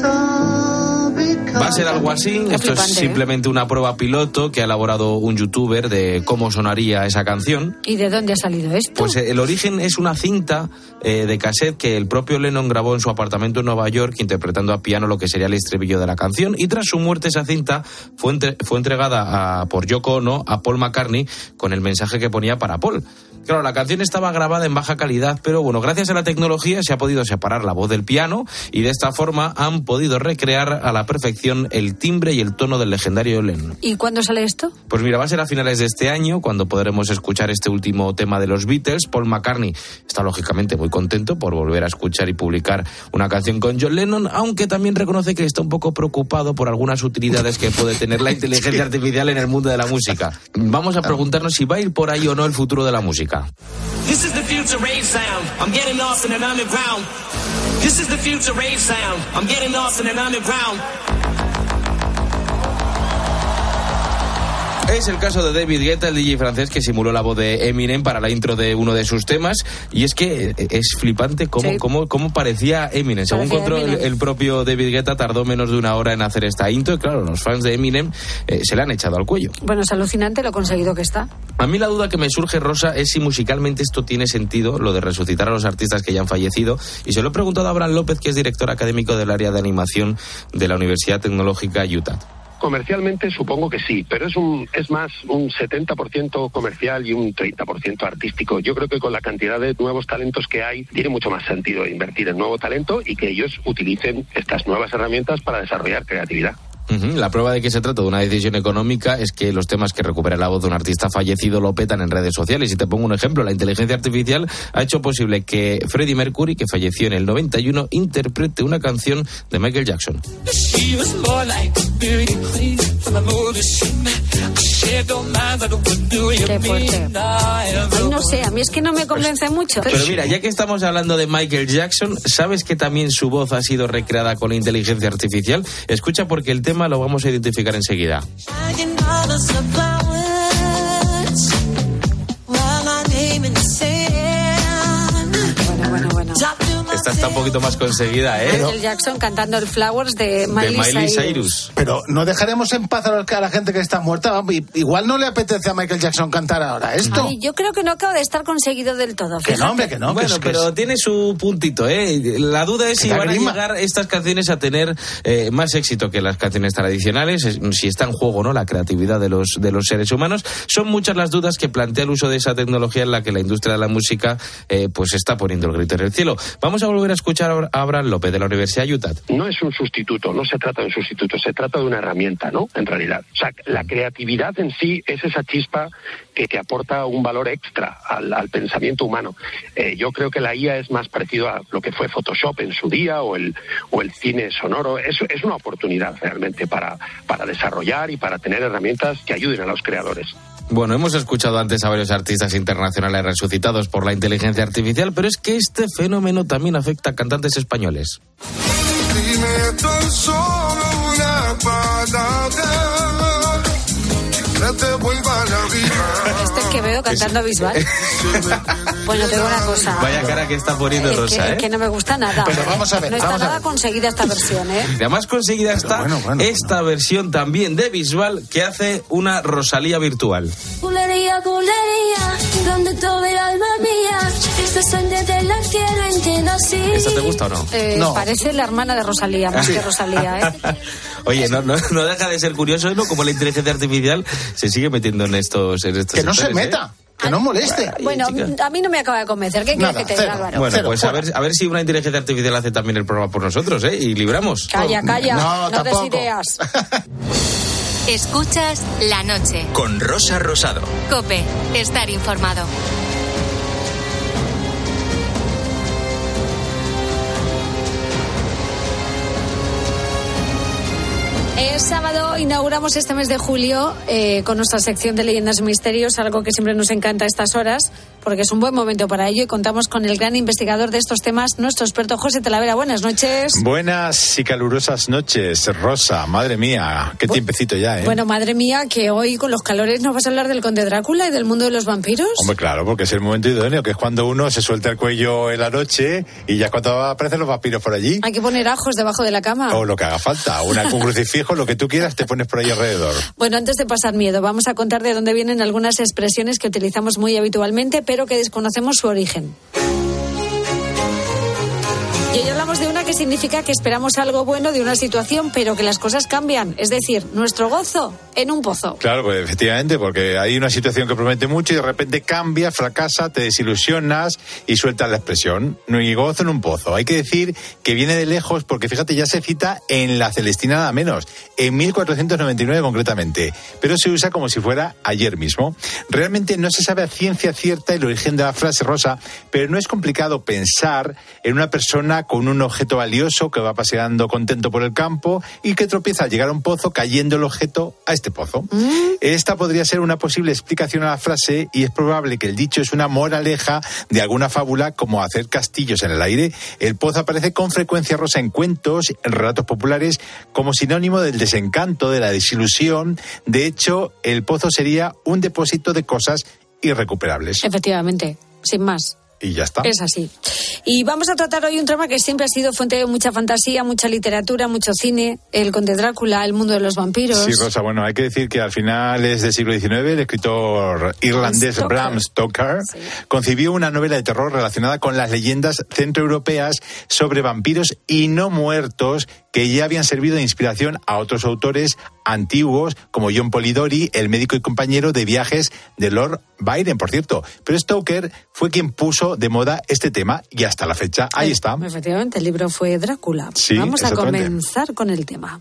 Va a ser algo así. Qué Esto flipante, es simplemente ¿eh? una prueba piloto que ha elaborado un youtuber de cómo sonaría esa canción. ¿Y de dónde ha salido esto? Pues el origen es una cinta eh, de cassette que el propio Lennon grabó en su apartamento en Nueva York, interpretando a piano lo que sería el estribillo de la canción. Y tras su muerte esa cinta fue, entre, fue entregada a, por Yoko Ono a Paul McCartney con el mensaje que ponía para Paul. Claro, la canción estaba grabada en baja calidad, pero bueno, gracias a la tecnología se ha podido separar la voz del piano y de esta forma han podido recrear a la perfección el timbre y el tono del legendario Lennon. ¿Y cuándo sale esto? Pues mira, va a ser a finales de este año cuando podremos escuchar este último tema de los Beatles. Paul McCartney está lógicamente muy contento por volver a escuchar y publicar una canción con John Lennon, aunque también reconoce que está un poco preocupado por algunas utilidades que puede tener la inteligencia artificial en el mundo de la música. Vamos a preguntarnos si va a ir por ahí o no el futuro de la música. This is the future rave sound. I'm getting lost in an underground. This is the future rave sound. I'm getting lost in an underground. Es el caso de David Guetta, el D J francés que simuló la voz de Eminem para la intro de uno de sus temas, y es que es flipante cómo, sí. cómo, cómo parecía Eminem. Según contó el, el propio David Guetta, tardó menos de una hora en hacer esta intro y claro, los fans de Eminem eh, se le han echado al cuello. Bueno, es alucinante lo conseguido que está. A mí la duda que me surge, Rosa, es si musicalmente esto tiene sentido, lo de resucitar a los artistas que ya han fallecido, y se lo he preguntado a Abraham López, que es director académico del área de animación de la Universidad Tecnológica Utah. Comercialmente supongo que sí, pero es un es más un setenta por ciento comercial y un treinta por ciento artístico. Yo creo que con la cantidad de nuevos talentos que hay, tiene mucho más sentido invertir en nuevo talento y que ellos utilicen estas nuevas herramientas para desarrollar creatividad. Uh-huh. La prueba de que se trata de una decisión económica es que los temas que recupera la voz de un artista fallecido lo petan en redes sociales. Y te pongo un ejemplo, la inteligencia artificial ha hecho posible que Freddie Mercury, que falleció en el noventa y uno, interprete una canción de Michael Jackson. Qué fuerte. Ay, no sé, a mí es que no me convence mucho. Pero mira, ya que estamos hablando de Michael Jackson, ¿sabes que también su voz ha sido recreada con la inteligencia artificial? Escucha, porque el tema lo vamos a identificar enseguida. Bueno, bueno, bueno. Esta está un poquito más conseguida, ¿eh? Michael Jackson cantando el Flowers de Miley, de Miley Cyrus. Cyrus. Pero no dejaremos en paz a la gente que está muerta. Igual no le apetece a Michael Jackson cantar ahora esto. Ay, yo creo que no acaba de estar conseguido del todo. Fíjate. Que no, hombre, que no. Bueno, que es, pero que es... tiene su puntito, ¿eh? La duda es si van a llegar estas canciones a tener eh, más éxito que las canciones tradicionales, si está en juego, ¿no?, la creatividad de los, de los seres humanos. Son muchas las dudas que plantea el uso de esa tecnología en la que la industria de la música eh, pues está poniendo el grito en el cielo. Vamos a volver a escuchar a Abraham López de la Universidad de Utah. No es un sustituto, no se trata de un sustituto, se trata de una herramienta, ¿no? En realidad. O sea, la creatividad en sí es esa chispa que, que aporta un valor extra al, al pensamiento humano. Eh, yo creo que la I A es más parecido a lo que fue Photoshop en su día o el, o el cine sonoro. Es, es una oportunidad realmente para, para desarrollar y para tener herramientas que ayuden a los creadores. Bueno, hemos escuchado antes a varios artistas internacionales resucitados por la inteligencia artificial, pero es que este fenómeno también afecta a cantantes españoles. Dime tan solo una palabra, que te vuelva la vida. Este que veo cantando Bisbal. Pues yo tengo una cosa. Vaya cara que está poniendo Rosa, que, ¿eh? Que no me gusta nada. Pero vamos a ver. No está vamos nada a ver. conseguida esta versión, ¿eh? Además conseguida está bueno, bueno, esta bueno. versión también de Bisbal, que hace una Rosalía virtual. Culería, culería, donde todo el alma mía. Estos son desde la tierra, entiendo así. ¿Esto te gusta o no? Eh, no. Parece la hermana de Rosalía, más sí. que Rosalía, ¿eh? Oye, no, no, no deja de ser curioso, ¿no? Como la inteligencia artificial se sigue metiendo en estos... En estos que no sectores, se meta. ¿Eh? Que no moleste. Bueno, chica, a mí no me acaba de convencer. ¿Qué quieres que te diga, Álvaro? Bueno, cero, pues a ver, a ver si una inteligencia artificial hace también el programa por nosotros, ¿eh? Y libramos. Calla, calla. No, no des ideas. Escuchas La Noche. Con Rosa Rosado. COPE. Estar informado. El sábado inauguramos este mes de julio eh, con nuestra sección de leyendas y misterios, algo que siempre nos encanta a estas horas, porque es un buen momento para ello, y contamos con el gran investigador de estos temas, nuestro experto José Talavera. Buenas noches. Buenas y calurosas noches, Rosa. Madre mía, qué Bu- tiempecito ya, ¿eh? Bueno, madre mía, que hoy con los calores nos vas a hablar del Conde Drácula y del mundo de los vampiros. Hombre, claro, porque es el momento idóneo, que es cuando uno se suelta el cuello en la noche y ya cuando aparecen los vampiros por allí. Hay que poner ajos debajo de la cama. O lo que haga falta, una, un crucifijo. Lo que tú quieras te pones por ahí alrededor. Bueno, antes de pasar miedo, vamos a contar de dónde vienen algunas expresiones que utilizamos muy habitualmente, pero que desconocemos su origen. Y hoy hablamos de una que significa que esperamos algo bueno de una situación, pero que las cosas cambian. Es decir, nuestro gozo en un pozo. Claro, pues efectivamente, porque hay una situación que promete mucho y de repente cambia, fracasa, te desilusionas y sueltas la expresión. Mi gozo en un pozo. Hay que decir que viene de lejos porque, fíjate, ya se cita en la Celestina nada menos, en mil cuatrocientos noventa y nueve concretamente, pero se usa como si fuera ayer mismo. Realmente no se sabe a ciencia cierta el origen de la frase, Rosa, pero no es complicado pensar en una persona con un objeto valioso que va paseando contento por el campo y que tropieza al llegar a un pozo, cayendo el objeto a este pozo. ¿Mm? Esta podría ser una posible explicación a la frase, y es probable que el dicho es una moraleja de alguna fábula, como hacer castillos en el aire. El pozo aparece con frecuencia, Rosa, en cuentos, en relatos populares, como sinónimo del desencanto, de la desilusión. De hecho, el pozo sería un depósito de cosas irrecuperables. Efectivamente, sin más. Y ya está. Es así. Y vamos a tratar hoy un tema que siempre ha sido fuente de mucha fantasía, mucha literatura, mucho cine, el Conde Drácula, el mundo de los vampiros. Sí, Rosa, bueno, hay que decir que al finales del siglo diecinueve el escritor irlandés Stoker. Bram Stoker sí. concibió una novela de terror relacionada con las leyendas centroeuropeas sobre vampiros y no muertos, que ya habían servido de inspiración a otros autores antiguos, como John Polidori, el médico y compañero de viajes de Lord Byron, por cierto. Pero Stoker fue quien puso de moda este tema, y hasta la fecha, ahí eh, está. Efectivamente, el libro fue Drácula. Sí, vamos a comenzar con el tema.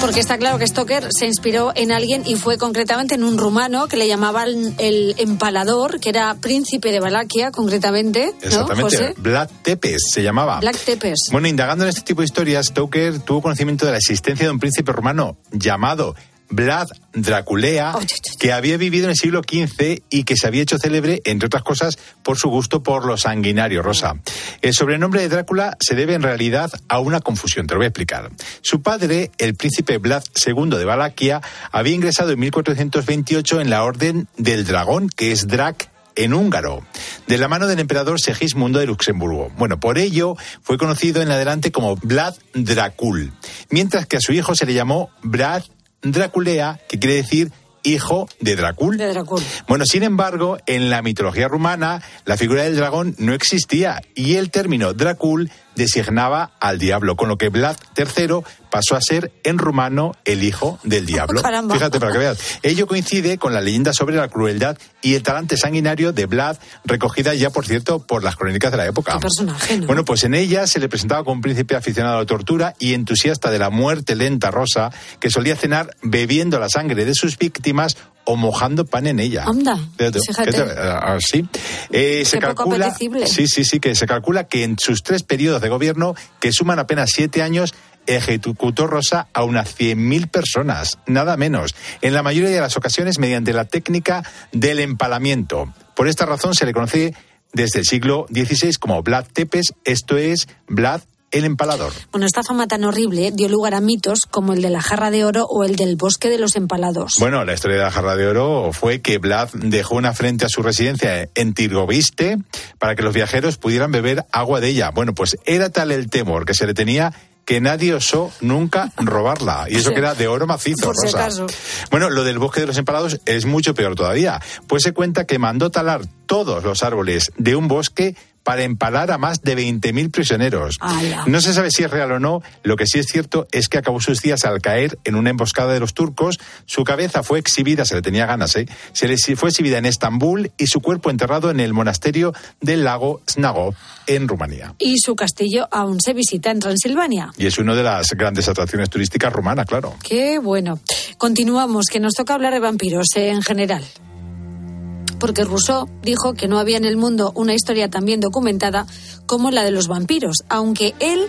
Porque está claro que Stoker se inspiró en alguien, y fue concretamente en un rumano que le llamaban el empalador, que era príncipe de Valaquia, concretamente. Exactamente, ¿no, José? Vlad Tepes se llamaba. Vlad Tepes. Bueno, indagando en este tipo de historias, Stoker tuvo conocimiento de la existencia de un príncipe rumano llamado Vlad Draculea, que había vivido en el siglo quince y que se había hecho célebre, entre otras cosas, por su gusto por lo sanguinario, Rosa. El sobrenombre de Drácula se debe en realidad a una confusión, te lo voy a explicar. Su padre, el príncipe Vlad segundo de Valaquia, había ingresado en mil cuatrocientos veintiocho en la Orden del Dragón, que es Drac en húngaro, de la mano del emperador Segismundo de Luxemburgo. Bueno, por ello fue conocido en adelante como Vlad Dracul, mientras que a su hijo se le llamó Vlad Draculea, que quiere decir hijo de Dracul. de Dracul. Bueno, sin embargo, en la mitología rumana la figura del dragón no existía, y el término Dracul designaba al diablo, con lo que Vlad tercero pasó a ser en rumano el hijo del diablo. Oh, fíjate, para que veas. Ello coincide con la leyenda sobre la crueldad y el talante sanguinario de Vlad, recogida ya, por cierto, por las crónicas de la época. Qué personaje, ¿no? Bueno, pues en ella se le presentaba como un príncipe aficionado a la tortura y entusiasta de la muerte lenta, Rosa, que solía cenar bebiendo la sangre de sus víctimas o mojando pan en ella. Anda, fíjate. fíjate. Así. Eh, se calcula, sí, sí, sí, que se calcula que en sus tres periodos de gobierno, que suman apenas siete años, ejecutó, Rosa, a unas cien mil personas, nada menos, en la mayoría de las ocasiones mediante la técnica del empalamiento. Por esta razón se le conoce desde el siglo dieciséis como Vlad Tepes, esto es Vlad el empalador. Bueno, esta fama tan horrible dio lugar a mitos como el de la jarra de oro o el del bosque de los empalados. Bueno, la historia de la jarra de oro fue que Vlad dejó una frente a su residencia en Tirgoviste para que los viajeros pudieran beber agua de ella. Bueno, pues era tal el temor que se le tenía que nadie osó nunca robarla. Y eso sí, que era de oro macizo, por Rosa. Si acaso. Bueno, lo del bosque de los empalados es mucho peor todavía. Pues se cuenta que mandó talar todos los árboles de un bosque para empalar a más de veinte mil prisioneros. ¡Ala! No se sabe si es real o no, lo que sí es cierto es que acabó sus días al caer en una emboscada de los turcos, su cabeza fue exhibida, se le tenía ganas, ¿eh? se le fue exhibida en Estambul y su cuerpo enterrado en el monasterio del lago Snagov, en Rumanía. Y su castillo aún se visita en Transilvania. Y es una de las grandes atracciones turísticas rumanas, claro. ¡Qué bueno! Continuamos, que nos toca hablar de vampiros eh, en general. Porque Rousseau dijo que no había en el mundo una historia tan bien documentada como la de los vampiros, aunque él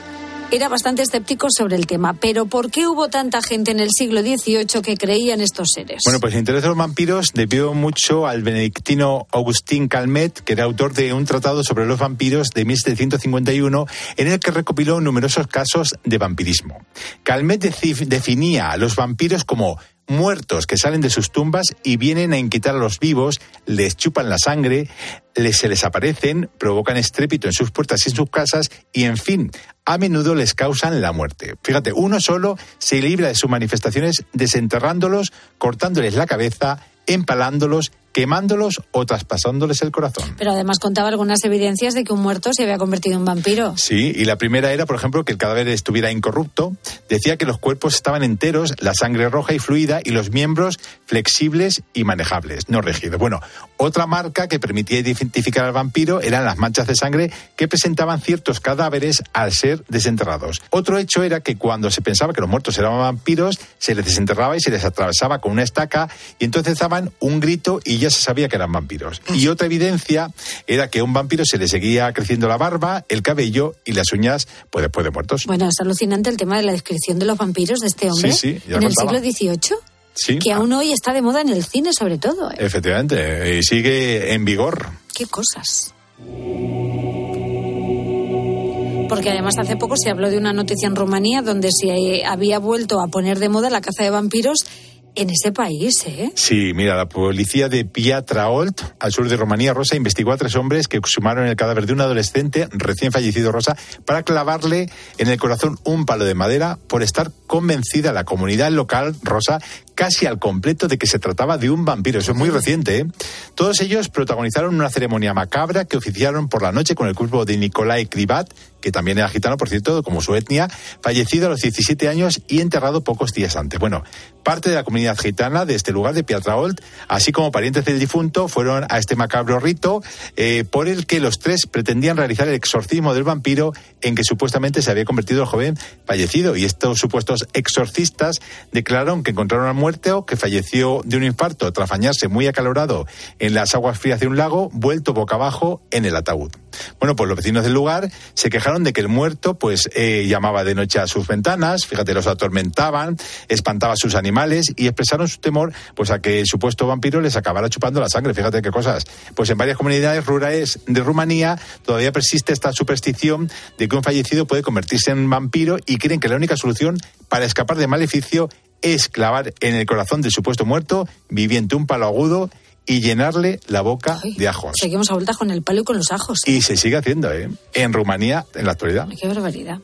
era bastante escéptico sobre el tema. Pero ¿por qué hubo tanta gente en el siglo dieciocho que creía en estos seres? Bueno, pues el interés de los vampiros debió mucho al benedictino Agustín Calmet, que era autor de un tratado sobre los vampiros de mil setecientos cincuenta y uno, en el que recopiló numerosos casos de vampirismo. Calmet definía a los vampiros como muertos que salen de sus tumbas y vienen a inquietar a los vivos, les chupan la sangre, les, se les aparecen, provocan estrépito en sus puertas y en sus casas y, en fin, a menudo les causan la muerte. Fíjate, uno solo se libra de sus manifestaciones desenterrándolos, cortándoles la cabeza, empalándolos, quemándolos o traspasándoles el corazón. Pero además contaba algunas evidencias de que un muerto se había convertido en vampiro. Sí, y la primera era, por ejemplo, que el cadáver estuviera incorrupto. Decía que los cuerpos estaban enteros, la sangre roja y fluida y los miembros flexibles y manejables, no rígidos. Bueno, otra marca que permitía identificar al vampiro eran las manchas de sangre que presentaban ciertos cadáveres al ser desenterrados. Otro hecho era que cuando se pensaba que los muertos eran vampiros, se les desenterraba y se les atravesaba con una estaca y entonces daban un grito y ya se sabía que eran vampiros. Y otra evidencia era que a un vampiro se le seguía creciendo la barba, el cabello y las uñas pues después de muertos. Bueno, es alucinante el tema de la descripción de los vampiros de este hombre. Sí, sí, ya en el siglo dieciocho. Sí. Que aún hoy está de moda en el cine sobre todo. ¿eh? Efectivamente, y sigue en vigor. Qué cosas. Porque además hace poco se habló de una noticia en Rumanía donde se había vuelto a poner de moda la caza de vampiros en ese país, ¿eh? Sí, mira, la policía de Piatraolt, al sur de Rumanía, Rosa, investigó a tres hombres que exhumaron el cadáver de un adolescente recién fallecido, Rosa, para clavarle en el corazón un palo de madera por estar convencida la comunidad local, Rosa, casi al completo de que se trataba de un vampiro. Eso es muy reciente, ¿eh? Todos ellos protagonizaron una ceremonia macabra que oficiaron por la noche con el cuerpo de Nicolae Cribat, que también era gitano, por cierto, como su etnia, fallecido a los diecisiete años y enterrado pocos días antes. Bueno, parte de la comunidad gitana de este lugar de Piatraolt, así como parientes del difunto, fueron a este macabro rito eh, por el que los tres pretendían realizar el exorcismo del vampiro en que supuestamente se había convertido el joven fallecido. Y estos supuestos exorcistas declararon que encontraron al muerto, que falleció de un infarto tras bañarse muy acalorado en las aguas frías de un lago, vuelto boca abajo en el ataúd. Bueno, pues los vecinos del lugar se quejaron de que el muerto pues eh, llamaba de noche a sus ventanas, fíjate, los atormentaban, espantaba a sus animales y expresaron su temor pues a que el supuesto vampiro les acabara chupando la sangre, fíjate qué cosas. Pues en varias comunidades rurales de Rumanía todavía persiste esta superstición de que un fallecido puede convertirse en vampiro y creen que la única solución para escapar del maleficio es clavar en el corazón del supuesto muerto viviente un palo agudo y llenarle la boca Ay, de ajos. Seguimos a vueltas con el palo y con los ajos. ¿eh? Y se sigue haciendo, ¿eh? En Rumanía, en la actualidad. ¡Qué barbaridad!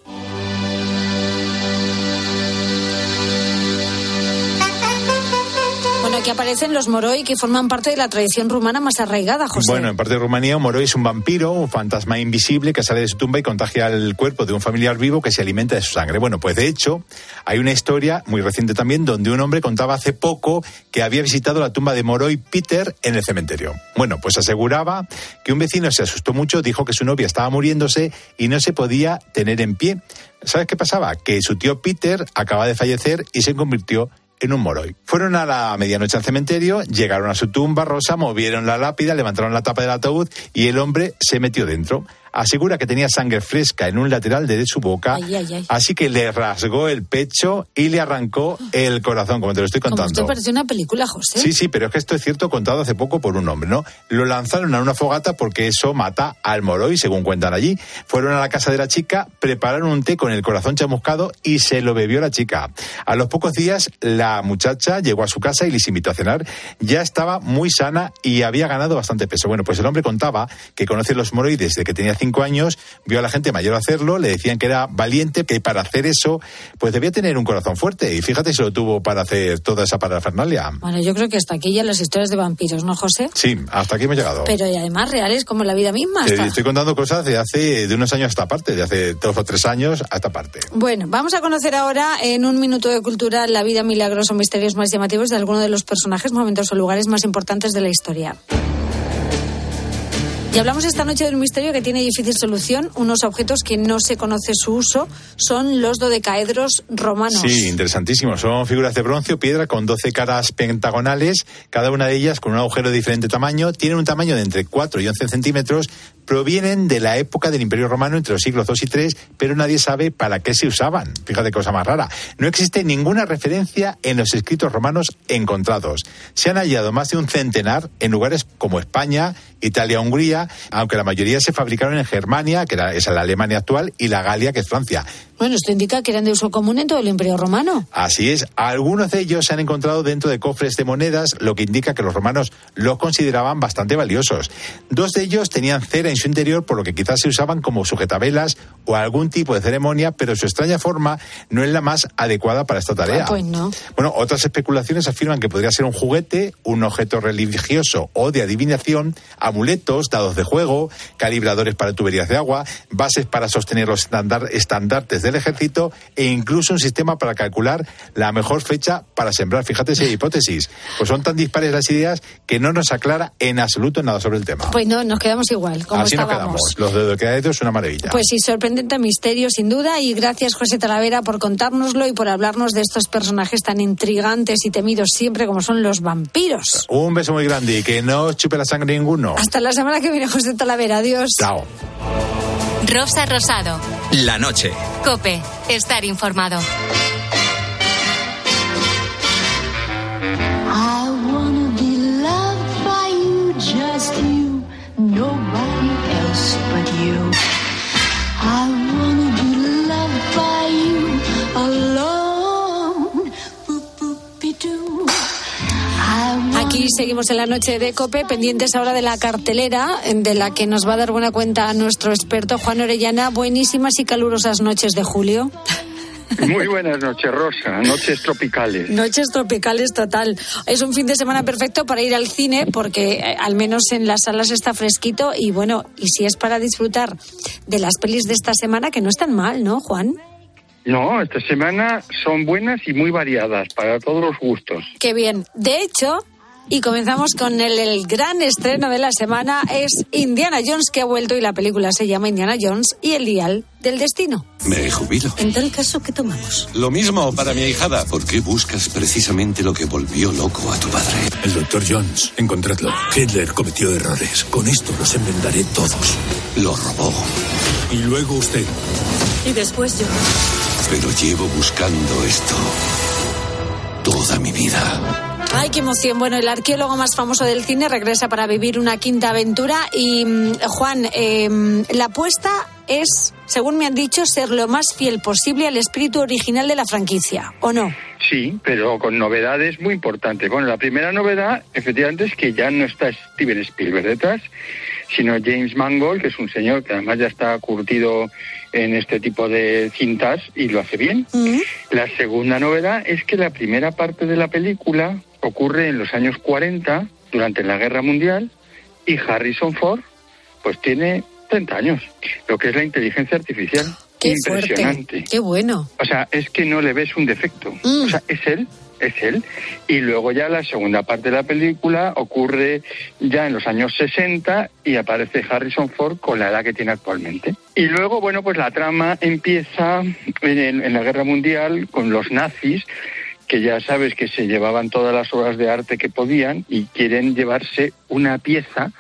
Bueno, aquí aparecen los moroi, que forman parte de la tradición rumana más arraigada, José. Bueno, en parte de Rumanía, un moroi es un vampiro, un fantasma invisible que sale de su tumba y contagia el cuerpo de un familiar vivo que se alimenta de su sangre. Bueno, pues de hecho, hay una historia muy reciente también donde un hombre contaba hace poco que había visitado la tumba de moroi Peter en el cementerio. Bueno, pues aseguraba que un vecino se asustó mucho, dijo que su novia estaba muriéndose y no se podía tener en pie. ¿Sabes qué pasaba? Que su tío Peter acaba de fallecer y se convirtió en un moroi. Fueron a la medianoche al cementerio, llegaron a su tumba, Rosa, movieron la lápida, levantaron la tapa del ataúd y el hombre se metió dentro. Asegura que tenía sangre fresca en un lateral de su boca, ay, ay, ay. Así que le rasgó el pecho y le arrancó el corazón, como te lo estoy contando. Esto parece una película, José. Sí, sí, pero es que esto es cierto contado hace poco por un hombre, ¿no? Lo lanzaron a una fogata porque eso mata al Moroi, según cuentan allí. Fueron a la casa de la chica, prepararon un té con el corazón chamuscado y se lo bebió la chica. A los pocos días, la muchacha llegó a su casa y les invitó a cenar. Ya estaba muy sana y había ganado bastante peso. Bueno, pues el hombre contaba que conoce los Moroi desde que tenía cinco años, vio a la gente mayor hacerlo, le decían que era valiente, que para hacer eso pues debía tener un corazón fuerte. Y fíjate si lo tuvo para hacer toda esa parafernalia. Bueno, yo creo que hasta aquí ya las historias de vampiros, ¿no, José? Sí, hasta aquí hemos llegado. Pero y además reales como la vida misma. Hasta... Estoy contando cosas de hace de unos años hasta parte, de hace dos o tres años hasta parte. Bueno, vamos a conocer ahora en un minuto de cultura la vida milagrosa, misterios más llamativos de alguno de los personajes, momentos o lugares más importantes de la historia. Y hablamos esta noche de un misterio que tiene difícil solución, unos objetos que no se conoce su uso, son los dodecaedros romanos. Sí, interesantísimo, son figuras de bronce o piedra con doce caras pentagonales, cada una de ellas con un agujero de diferente tamaño, tienen un tamaño de entre cuatro y once centímetros, provienen de la época del Imperio Romano entre los siglos dos y tres, pero nadie sabe para qué se usaban, fíjate cosa más rara. No existe ninguna referencia en los escritos romanos encontrados. Se han hallado más de un centenar en lugares como España, Italia, Hungría, aunque la mayoría se fabricaron en Germania, que era, es la Alemania actual, y la Galia, que es Francia. Bueno, esto indica que eran de uso común en todo el Imperio Romano. Así es. Algunos de ellos se han encontrado dentro de cofres de monedas, lo que indica que los romanos los consideraban bastante valiosos. Dos de ellos tenían cera en su interior, por lo que quizás se usaban como sujetavelas o algún tipo de ceremonia, pero su extraña forma no es la más adecuada para esta tarea. Ah, pues no. Bueno, otras especulaciones afirman que podría ser un juguete, un objeto religioso o de adivinación, amuletos, dados de juego, calibradores para tuberías de agua, bases para sostener los estandar- estandartes del ejército e incluso un sistema para calcular la mejor fecha para sembrar. Fíjate si hay hipótesis. Pues son tan dispares las ideas que no nos aclara en absoluto nada sobre el tema. Pues no, nos quedamos igual, como así estábamos. Nos quedamos. Los dodecaedros, una maravilla. Pues sí, sorprendente misterio, sin duda, y gracias, José Talavera, por contárnoslo y por hablarnos de estos personajes tan intrigantes y temidos siempre como son los vampiros. Un beso muy grande y que no os chupe la sangre ninguno. Hasta la semana que viene, José Talavera. Adiós. Chao. Rosa Rosado. La noche. COPE. Estar informado. I wanna be loved by you, just you, nobody else but you. I wanna be loved by you, alone. Boop-boop-be-doo. Aquí seguimos en la noche de COPE, pendientes ahora de la cartelera, de la que nos va a dar buena cuenta a nuestro experto Juan Orellana. Buenísimas y calurosas noches de julio. Muy buenas noches, Rosa. Noches tropicales. Noches tropicales, total. Es un fin de semana perfecto para ir al cine, porque eh, al menos en las salas está fresquito. Y bueno, y si es para disfrutar de las pelis de esta semana, que no están mal, ¿no, Juan? No, esta semana son buenas y muy variadas, para todos los gustos. Qué bien. De hecho, y comenzamos con el, el gran estreno de la semana, es Indiana Jones, que ha vuelto, y la película se llama Indiana Jones y el Dial del Destino. Me jubilo. En tal caso, ¿qué tomamos? Lo mismo para mi ahijada. ¿Por qué buscas precisamente lo que volvió loco a tu padre? El doctor Jones, encontradlo. Hitler cometió errores. Con esto los enmendaré todos. Lo robó. Y luego usted. Y después yo. Pero llevo buscando esto toda mi vida. ¡Ay, qué emoción! Bueno, el arqueólogo más famoso del cine regresa para vivir una quinta aventura y, Juan, eh, la apuesta es, según me han dicho, ser lo más fiel posible al espíritu original de la franquicia, ¿o no? Sí, pero con novedades muy importantes. Bueno, la primera novedad, efectivamente, es que ya no está Steven Spielberg detrás, sino James Mangold, que es un señor que además ya está curtido en este tipo de cintas y lo hace bien. ¿Mm? La segunda novedad es que la primera parte de la película ocurre en los años cuarenta, durante la Guerra Mundial, y Harrison Ford pues tiene treinta años, lo que es la inteligencia artificial. ¡Qué impresionante! Fuerte. ¡Qué bueno! O sea, es que no le ves un defecto. Mm. O sea, es él, es él. Y luego ya la segunda parte de la película ocurre ya en los años sesenta y aparece Harrison Ford con la edad que tiene actualmente. Y luego, bueno, pues la trama empieza en, en la Guerra Mundial con los nazis, que ya sabes que se llevaban todas las obras de arte que podían y quieren llevarse una pieza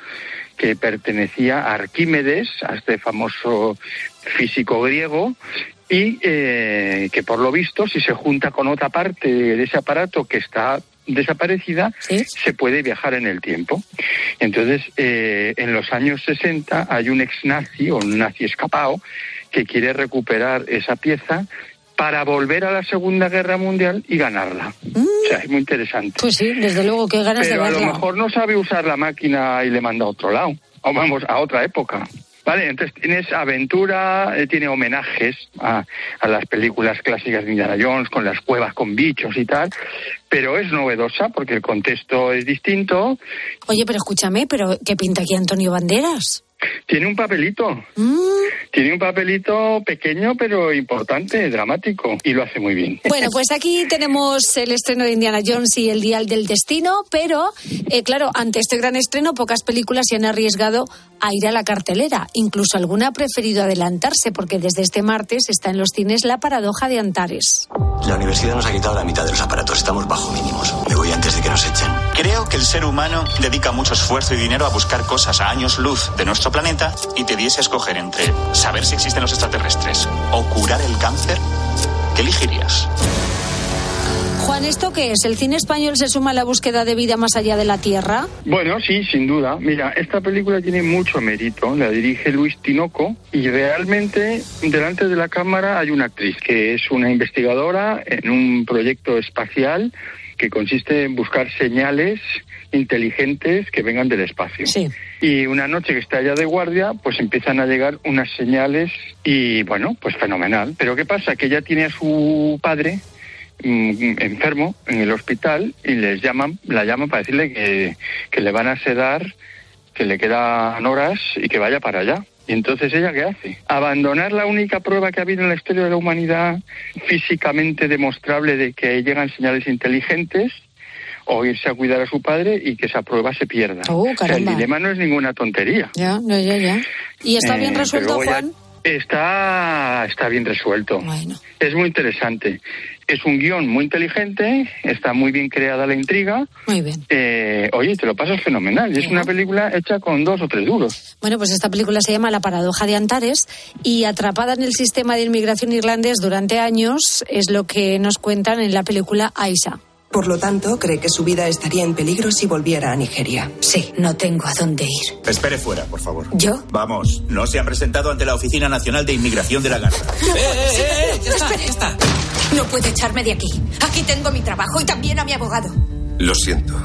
que pertenecía a Arquímedes, a este famoso físico griego, y eh, que por lo visto, si se junta con otra parte de ese aparato que está desaparecida, ¿sí?, se puede viajar en el tiempo. Entonces, eh, en los años sesenta hay un ex-nazi o un nazi escapado que quiere recuperar esa pieza para volver a la Segunda Guerra Mundial y ganarla. Mm. O sea, es muy interesante. Pues sí, desde luego, qué ganas de verla. Pero a lo mejor no sabe usar la máquina y le manda a otro lado, o vamos, a otra época. Vale, entonces tienes aventura, eh, tiene homenajes a, a las películas clásicas de Indiana Jones, con las cuevas, con bichos y tal, pero es novedosa porque el contexto es distinto. Oye, pero escúchame, pero ¿qué pinta aquí Antonio Banderas? Tiene un papelito, mm. tiene un papelito pequeño pero importante, dramático, y lo hace muy bien. Bueno, pues aquí tenemos el estreno de Indiana Jones y el Dial del Destino, pero eh, claro, ante este gran estreno pocas películas se han arriesgado a ir a la cartelera, incluso alguna ha preferido adelantarse, porque desde este martes está en los cines La Paradoja de Antares. La universidad nos ha quitado la mitad de los aparatos, estamos bajo mínimos. Me voy antes de que nos echen. Creo que el ser humano dedica mucho esfuerzo y dinero a buscar cosas a años luz de nuestro planeta, y te diese a escoger entre saber si existen los extraterrestres o curar el cáncer, ¿qué elegirías? Juan, ¿esto qué es? ¿El cine español se suma a la búsqueda de vida más allá de la Tierra? Bueno, sí, sin duda. Mira, esta película tiene mucho mérito. La dirige Luis Tinoco y realmente delante de la cámara hay una actriz que es una investigadora en un proyecto espacial que consiste en buscar señales inteligentes que vengan del espacio. Sí. Y una noche que está allá de guardia, pues empiezan a llegar unas señales y, bueno, pues fenomenal. Pero ¿qué pasa? Que ella tiene a su padre mm, enfermo en el hospital y les llaman, la llaman para decirle que, que le van a sedar, que le quedan horas y que vaya para allá. Y entonces, ¿ella qué hace? Abandonar la única prueba que ha habido en la historia de la humanidad físicamente demostrable de que llegan señales inteligentes, o irse a cuidar a su padre y que esa prueba se pierda. Oh, o sea, el dilema no es ninguna tontería. Ya, no, ya, ya. ¿Y está bien eh, resuelto, Juan? Está, está bien resuelto. Bueno. Es muy interesante. Es un guión muy inteligente, está muy bien creada la intriga. Muy bien. Eh, oye, te lo pasas fenomenal. Y es una película hecha con dos o tres duros. Bueno, pues esta película se llama La Paradoja de Antares y atrapada en el sistema de inmigración irlandés durante años es lo que nos cuentan en la película Aisha. Por lo tanto, cree que su vida estaría en peligro si volviera a Nigeria. Sí, no tengo a dónde ir. Espere fuera, por favor. ¿Yo? Vamos, no se han presentado ante la Oficina Nacional de Inmigración de la Garza. No, ¡Eh, eh, eh! ¡Ya está, ya está! No puedo echarme de aquí. Aquí tengo mi trabajo y también a mi abogado. Lo siento.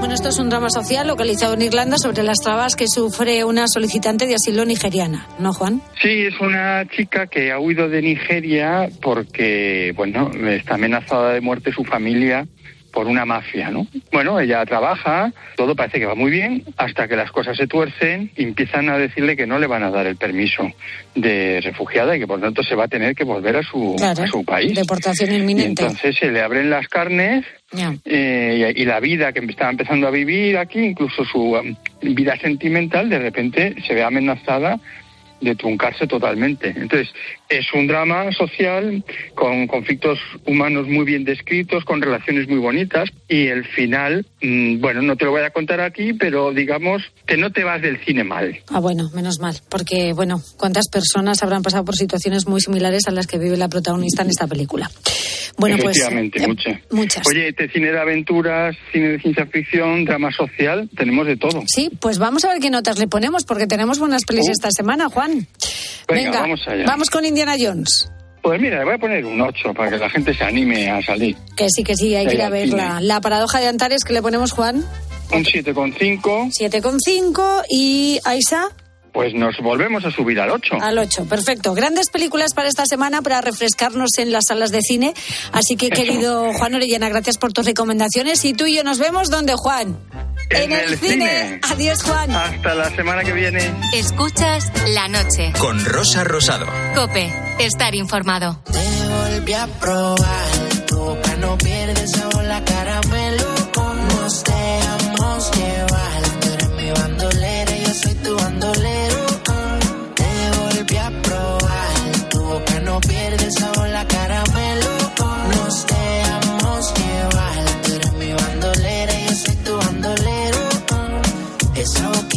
Bueno, esto es un drama social localizado en Irlanda sobre las trabas que sufre una solicitante de asilo nigeriana, ¿no, Juan? Sí, es una chica que ha huido de Nigeria porque, bueno, está amenazada de muerte su familia por una mafia, ¿no? Bueno, ella trabaja, todo parece que va muy bien, hasta que las cosas se tuercen y empiezan a decirle que no le van a dar el permiso de refugiada y que, por tanto, se va a tener que volver a su, claro, a su país. Deportación inminente. Y entonces se le abren las carnes. Yeah. Eh, y la vida que estaba empezando a vivir aquí, incluso su um, vida sentimental, de repente se ve amenazada de truncarse totalmente. Entonces, es un drama social con conflictos humanos muy bien descritos, con relaciones muy bonitas, y el final, mmm, bueno, no te lo voy a contar aquí, pero digamos que no te vas del cine mal. Ah, bueno, menos mal, porque, bueno, ¿cuántas personas habrán pasado por situaciones muy similares a las que vive la protagonista en esta película? Bueno, efectivamente, pues, muchas. Eh, muchas. Oye, este cine de aventuras, cine de ciencia ficción, drama social, tenemos de todo. Sí, pues vamos a ver qué notas le ponemos, porque tenemos buenas pelis uh. esta semana, Juan. Venga, Venga, vamos allá. Vamos con Indiana Jones. Pues mira, le voy a poner un ocho para que la gente se anime a salir. Que sí, que sí, hay que ir a verla. La Paradoja de Antares, ¿qué le ponemos, Juan? Un siete coma cinco. siete coma cinco. ¿Y Aisha? Pues nos volvemos a subir al ocho. Al ocho, perfecto. Grandes películas para esta semana, para refrescarnos en las salas de cine. Así que, querido Juan Orellana, gracias por tus recomendaciones. Y tú y yo nos vemos, ¿dónde, Juan? En, en el, el cine. cine. Adiós, Juan. Hasta la semana que viene. Escuchas La Noche. Con Rosa Rosado. COPE. Estar informado. Te volví a probar. Tu pan no pierde sabor, la caramelo. Como seamos llevar. Tú eres mi bandolera y yo soy tu bandolero. Te volví a probar. Tu boca no pierde sabor, la caramelo. Nos dejamos llevar. Tú eres mi bandolera y yo soy tu bandolero. It's so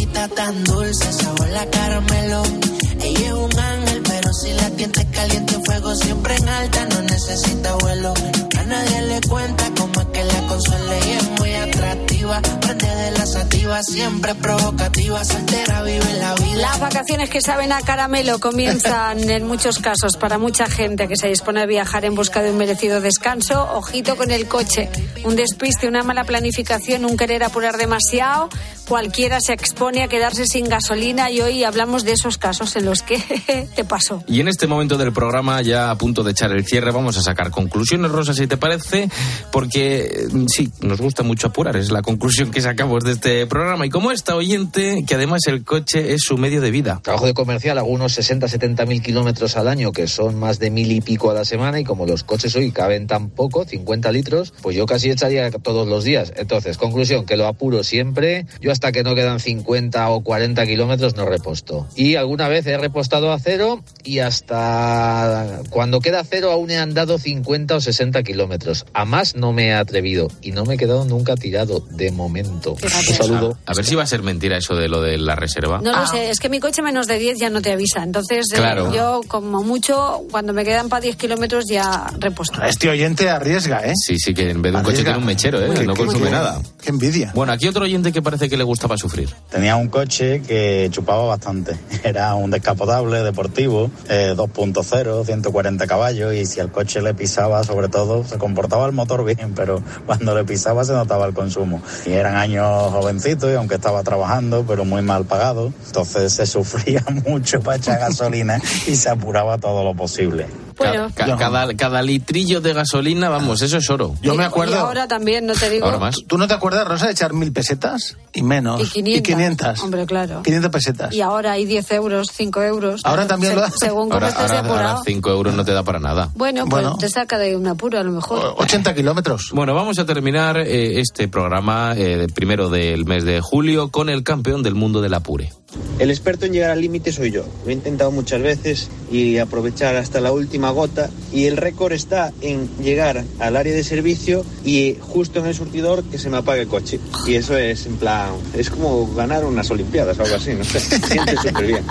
mantengo siempre en alta, no necesita vuelo. A nadie le cuenta cómo es que la consuela y es muy atractiva. Parte de la sativa, siempre provocativa, soltera, vive la vida. Las vacaciones que saben a caramelo comienzan en muchos casos para mucha gente que se dispone a viajar en busca de un merecido descanso. Ojito con el coche, un despiste, una mala planificación, un querer apurar demasiado. Cualquiera se expone a quedarse sin gasolina y hoy hablamos de esos casos en los que te pasó. Y en este momento del programa, ya a punto de echar el cierre, vamos a sacar conclusiones, Rosa, si te parece, porque sí, nos gusta mucho apurar, es la conclusión que sacamos de este programa. Y como esta oyente, que además el coche es su medio de vida. Trabajo de comercial, hago unos sesenta, setenta mil kilómetros al año, que son más de mil y pico a la semana, y como los coches hoy caben tan poco, cincuenta litros, pues yo casi echaría todos los días. Entonces, conclusión, que lo apuro siempre. Yo hasta que no quedan cincuenta o cuarenta kilómetros no reposto. Y alguna vez he repostado a cero y hasta cuando queda cero aún he andado cincuenta o sesenta kilómetros. A más no me he atrevido y no me he quedado nunca tirado de momento. Un saludo. A, a ver si va a ser mentira eso de lo de la reserva. No lo sé, es que mi coche menos de diez ya no te avisa. Entonces claro. eh, yo como mucho cuando me quedan para diez kilómetros ya reposto. Este oyente arriesga, ¿eh? Sí, sí, que en vez de un arriesga. Coche tiene un mechero, ¿eh? Uy, que no consume qué, nada. Qué envidia. Bueno, aquí otro oyente que parece que le gustaba sufrir. Tenía un coche que chupaba bastante. Era un descapotable deportivo, eh, dos punto cero, ciento cuarenta caballos, y si el coche le pisaba, sobre todo, se comportaba el motor bien, pero cuando le pisaba se notaba el consumo. Y eran años jovencitos, y aunque estaba trabajando, pero muy mal pagado, entonces se sufría mucho para echar gasolina y se apuraba todo lo posible. Bueno. Cada, cada, cada litrillo de gasolina, vamos, eso es oro. Yo me acuerdo. Y ahora también, no te digo. Ahora más. ¿Tú no te acuerdas, Rosa, de echar mil pesetas? Y menos. Y quinientas. Hombre, claro. quinientas pesetas. Y ahora hay diez euros, cinco euros. Ahora también se, lo da. Según cómo estés apurado. Ahora cinco euros no te da para nada. Bueno, pues bueno. Te saca de un apuro a lo mejor. ochenta kilómetros. Bueno, vamos a terminar eh, este programa, eh, primero del mes de julio, con el campeón del mundo del apure. El experto en llegar al límite soy yo. Lo he intentado muchas veces y aprovechar hasta la última gota, y el récord está en llegar al área de servicio y justo en el surtidor que se me apague el coche. Y eso es en plan, es como ganar unas olimpiadas o algo así, no sé, sientes súper bien.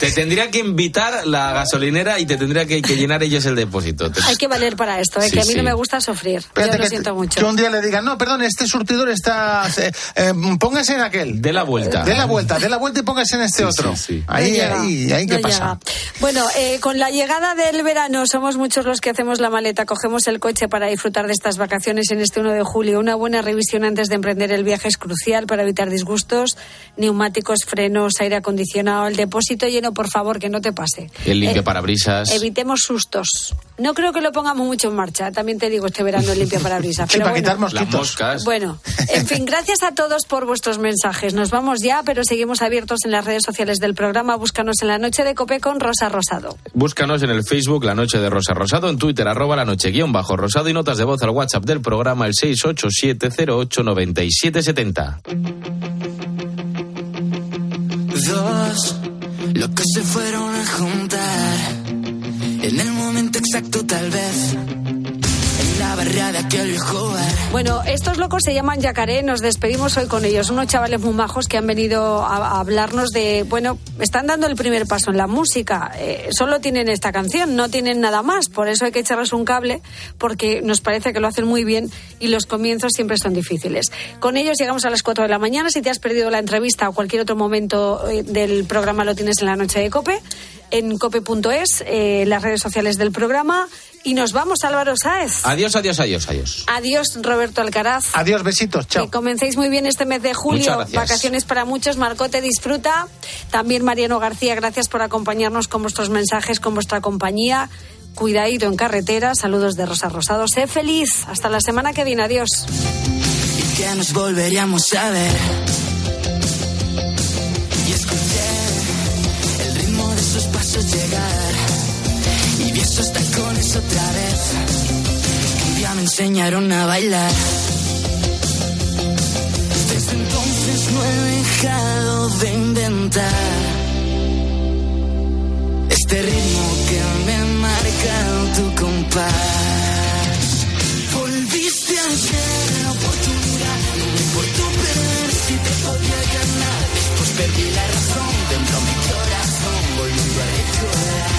Te tendría que invitar la gasolinera y te tendría que, que llenar ellos el depósito. Hay que valer para esto, ¿eh? Sí, que a mí sí. No me gusta sufrir. Espérate, yo lo siento mucho. Que un día le digan, no, perdón, este surtidor está, eh, eh, póngase en aquel. De la vuelta. De la vuelta, de la vuelta. Te pongas en este sí, otro. Sí, sí. Ahí, no ahí, ahí, ¿qué no pasa? Llega. Bueno, eh, con la llegada del verano somos muchos los que hacemos la maleta, cogemos el coche para disfrutar de estas vacaciones en este primero de julio. Una buena revisión antes de emprender el viaje es crucial para evitar disgustos, neumáticos, frenos, aire acondicionado, el depósito lleno, por favor, que no te pase. El limpiaparabrisas. Eh, evitemos sustos. No creo que lo pongamos mucho en marcha, también te digo, este verano el limpiaparabrisas. Sí, pero para bueno, quitar mosquitos. Las moscas. Bueno, en fin, gracias a todos por vuestros mensajes. Nos vamos ya, pero seguimos a abiertos en las redes sociales del programa. Búscanos en La Noche de Copé con Rosa Rosado. Búscanos en el Facebook La Noche de Rosa Rosado, en Twitter arroba la noche guión bajo Rosado, y notas de voz al WhatsApp del programa el seis ocho siete cero ocho nueve siete siete cero. Dos, los que se fueron a juntar en el momento exacto, tal vez. Bueno, estos locos se llaman Yacaré, nos despedimos hoy con ellos, unos chavales muy majos que han venido a, a hablarnos de, bueno, están dando el primer paso en la música, eh, solo tienen esta canción, no tienen nada más, por eso hay que echarles un cable, porque nos parece que lo hacen muy bien y los comienzos siempre son difíciles. Con ellos llegamos a las cuatro de la mañana, si te has perdido la entrevista o cualquier otro momento del programa lo tienes en La Noche de Cope, en cope punto es, eh, las redes sociales del programa. Y nos vamos, Álvaro Sáez. Adiós, adiós, adiós, adiós. Adiós, Roberto Alcaraz. Adiós, besitos, chao. Que comencéis muy bien este mes de julio. Vacaciones para muchos. Marcote, disfruta. También Mariano García, gracias por acompañarnos con vuestros mensajes, con vuestra compañía. Cuidadito en carretera. Saludos de Rosa Rosado. Sé feliz. Hasta la semana que viene. Adiós. Y que nos volveríamos a ver. Y escuché el ritmo de sus pasos llegar. Y esos tacones otra vez, que un día me enseñaron a bailar. Desde entonces no he dejado de inventar este ritmo que me marca tu compás. Volviste ayer, la oportunidad, no me importó perder si te podía ganar. Después perdí la razón, dentro de mi corazón volviendo a llorar.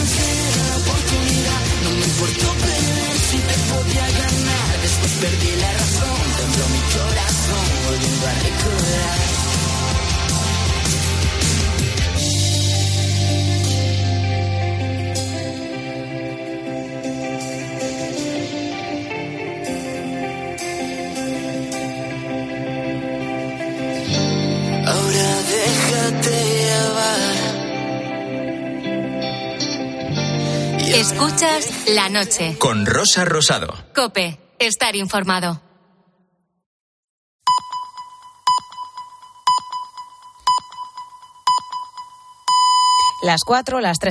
tercera oportunidad. No me importó perder si te podía ganar. Después perdí la razón, tembló mi corazón volviendo a recordar. Escuchas La Noche con Rosa Rosado. COPE, estar informado. Las cuatro, las tres.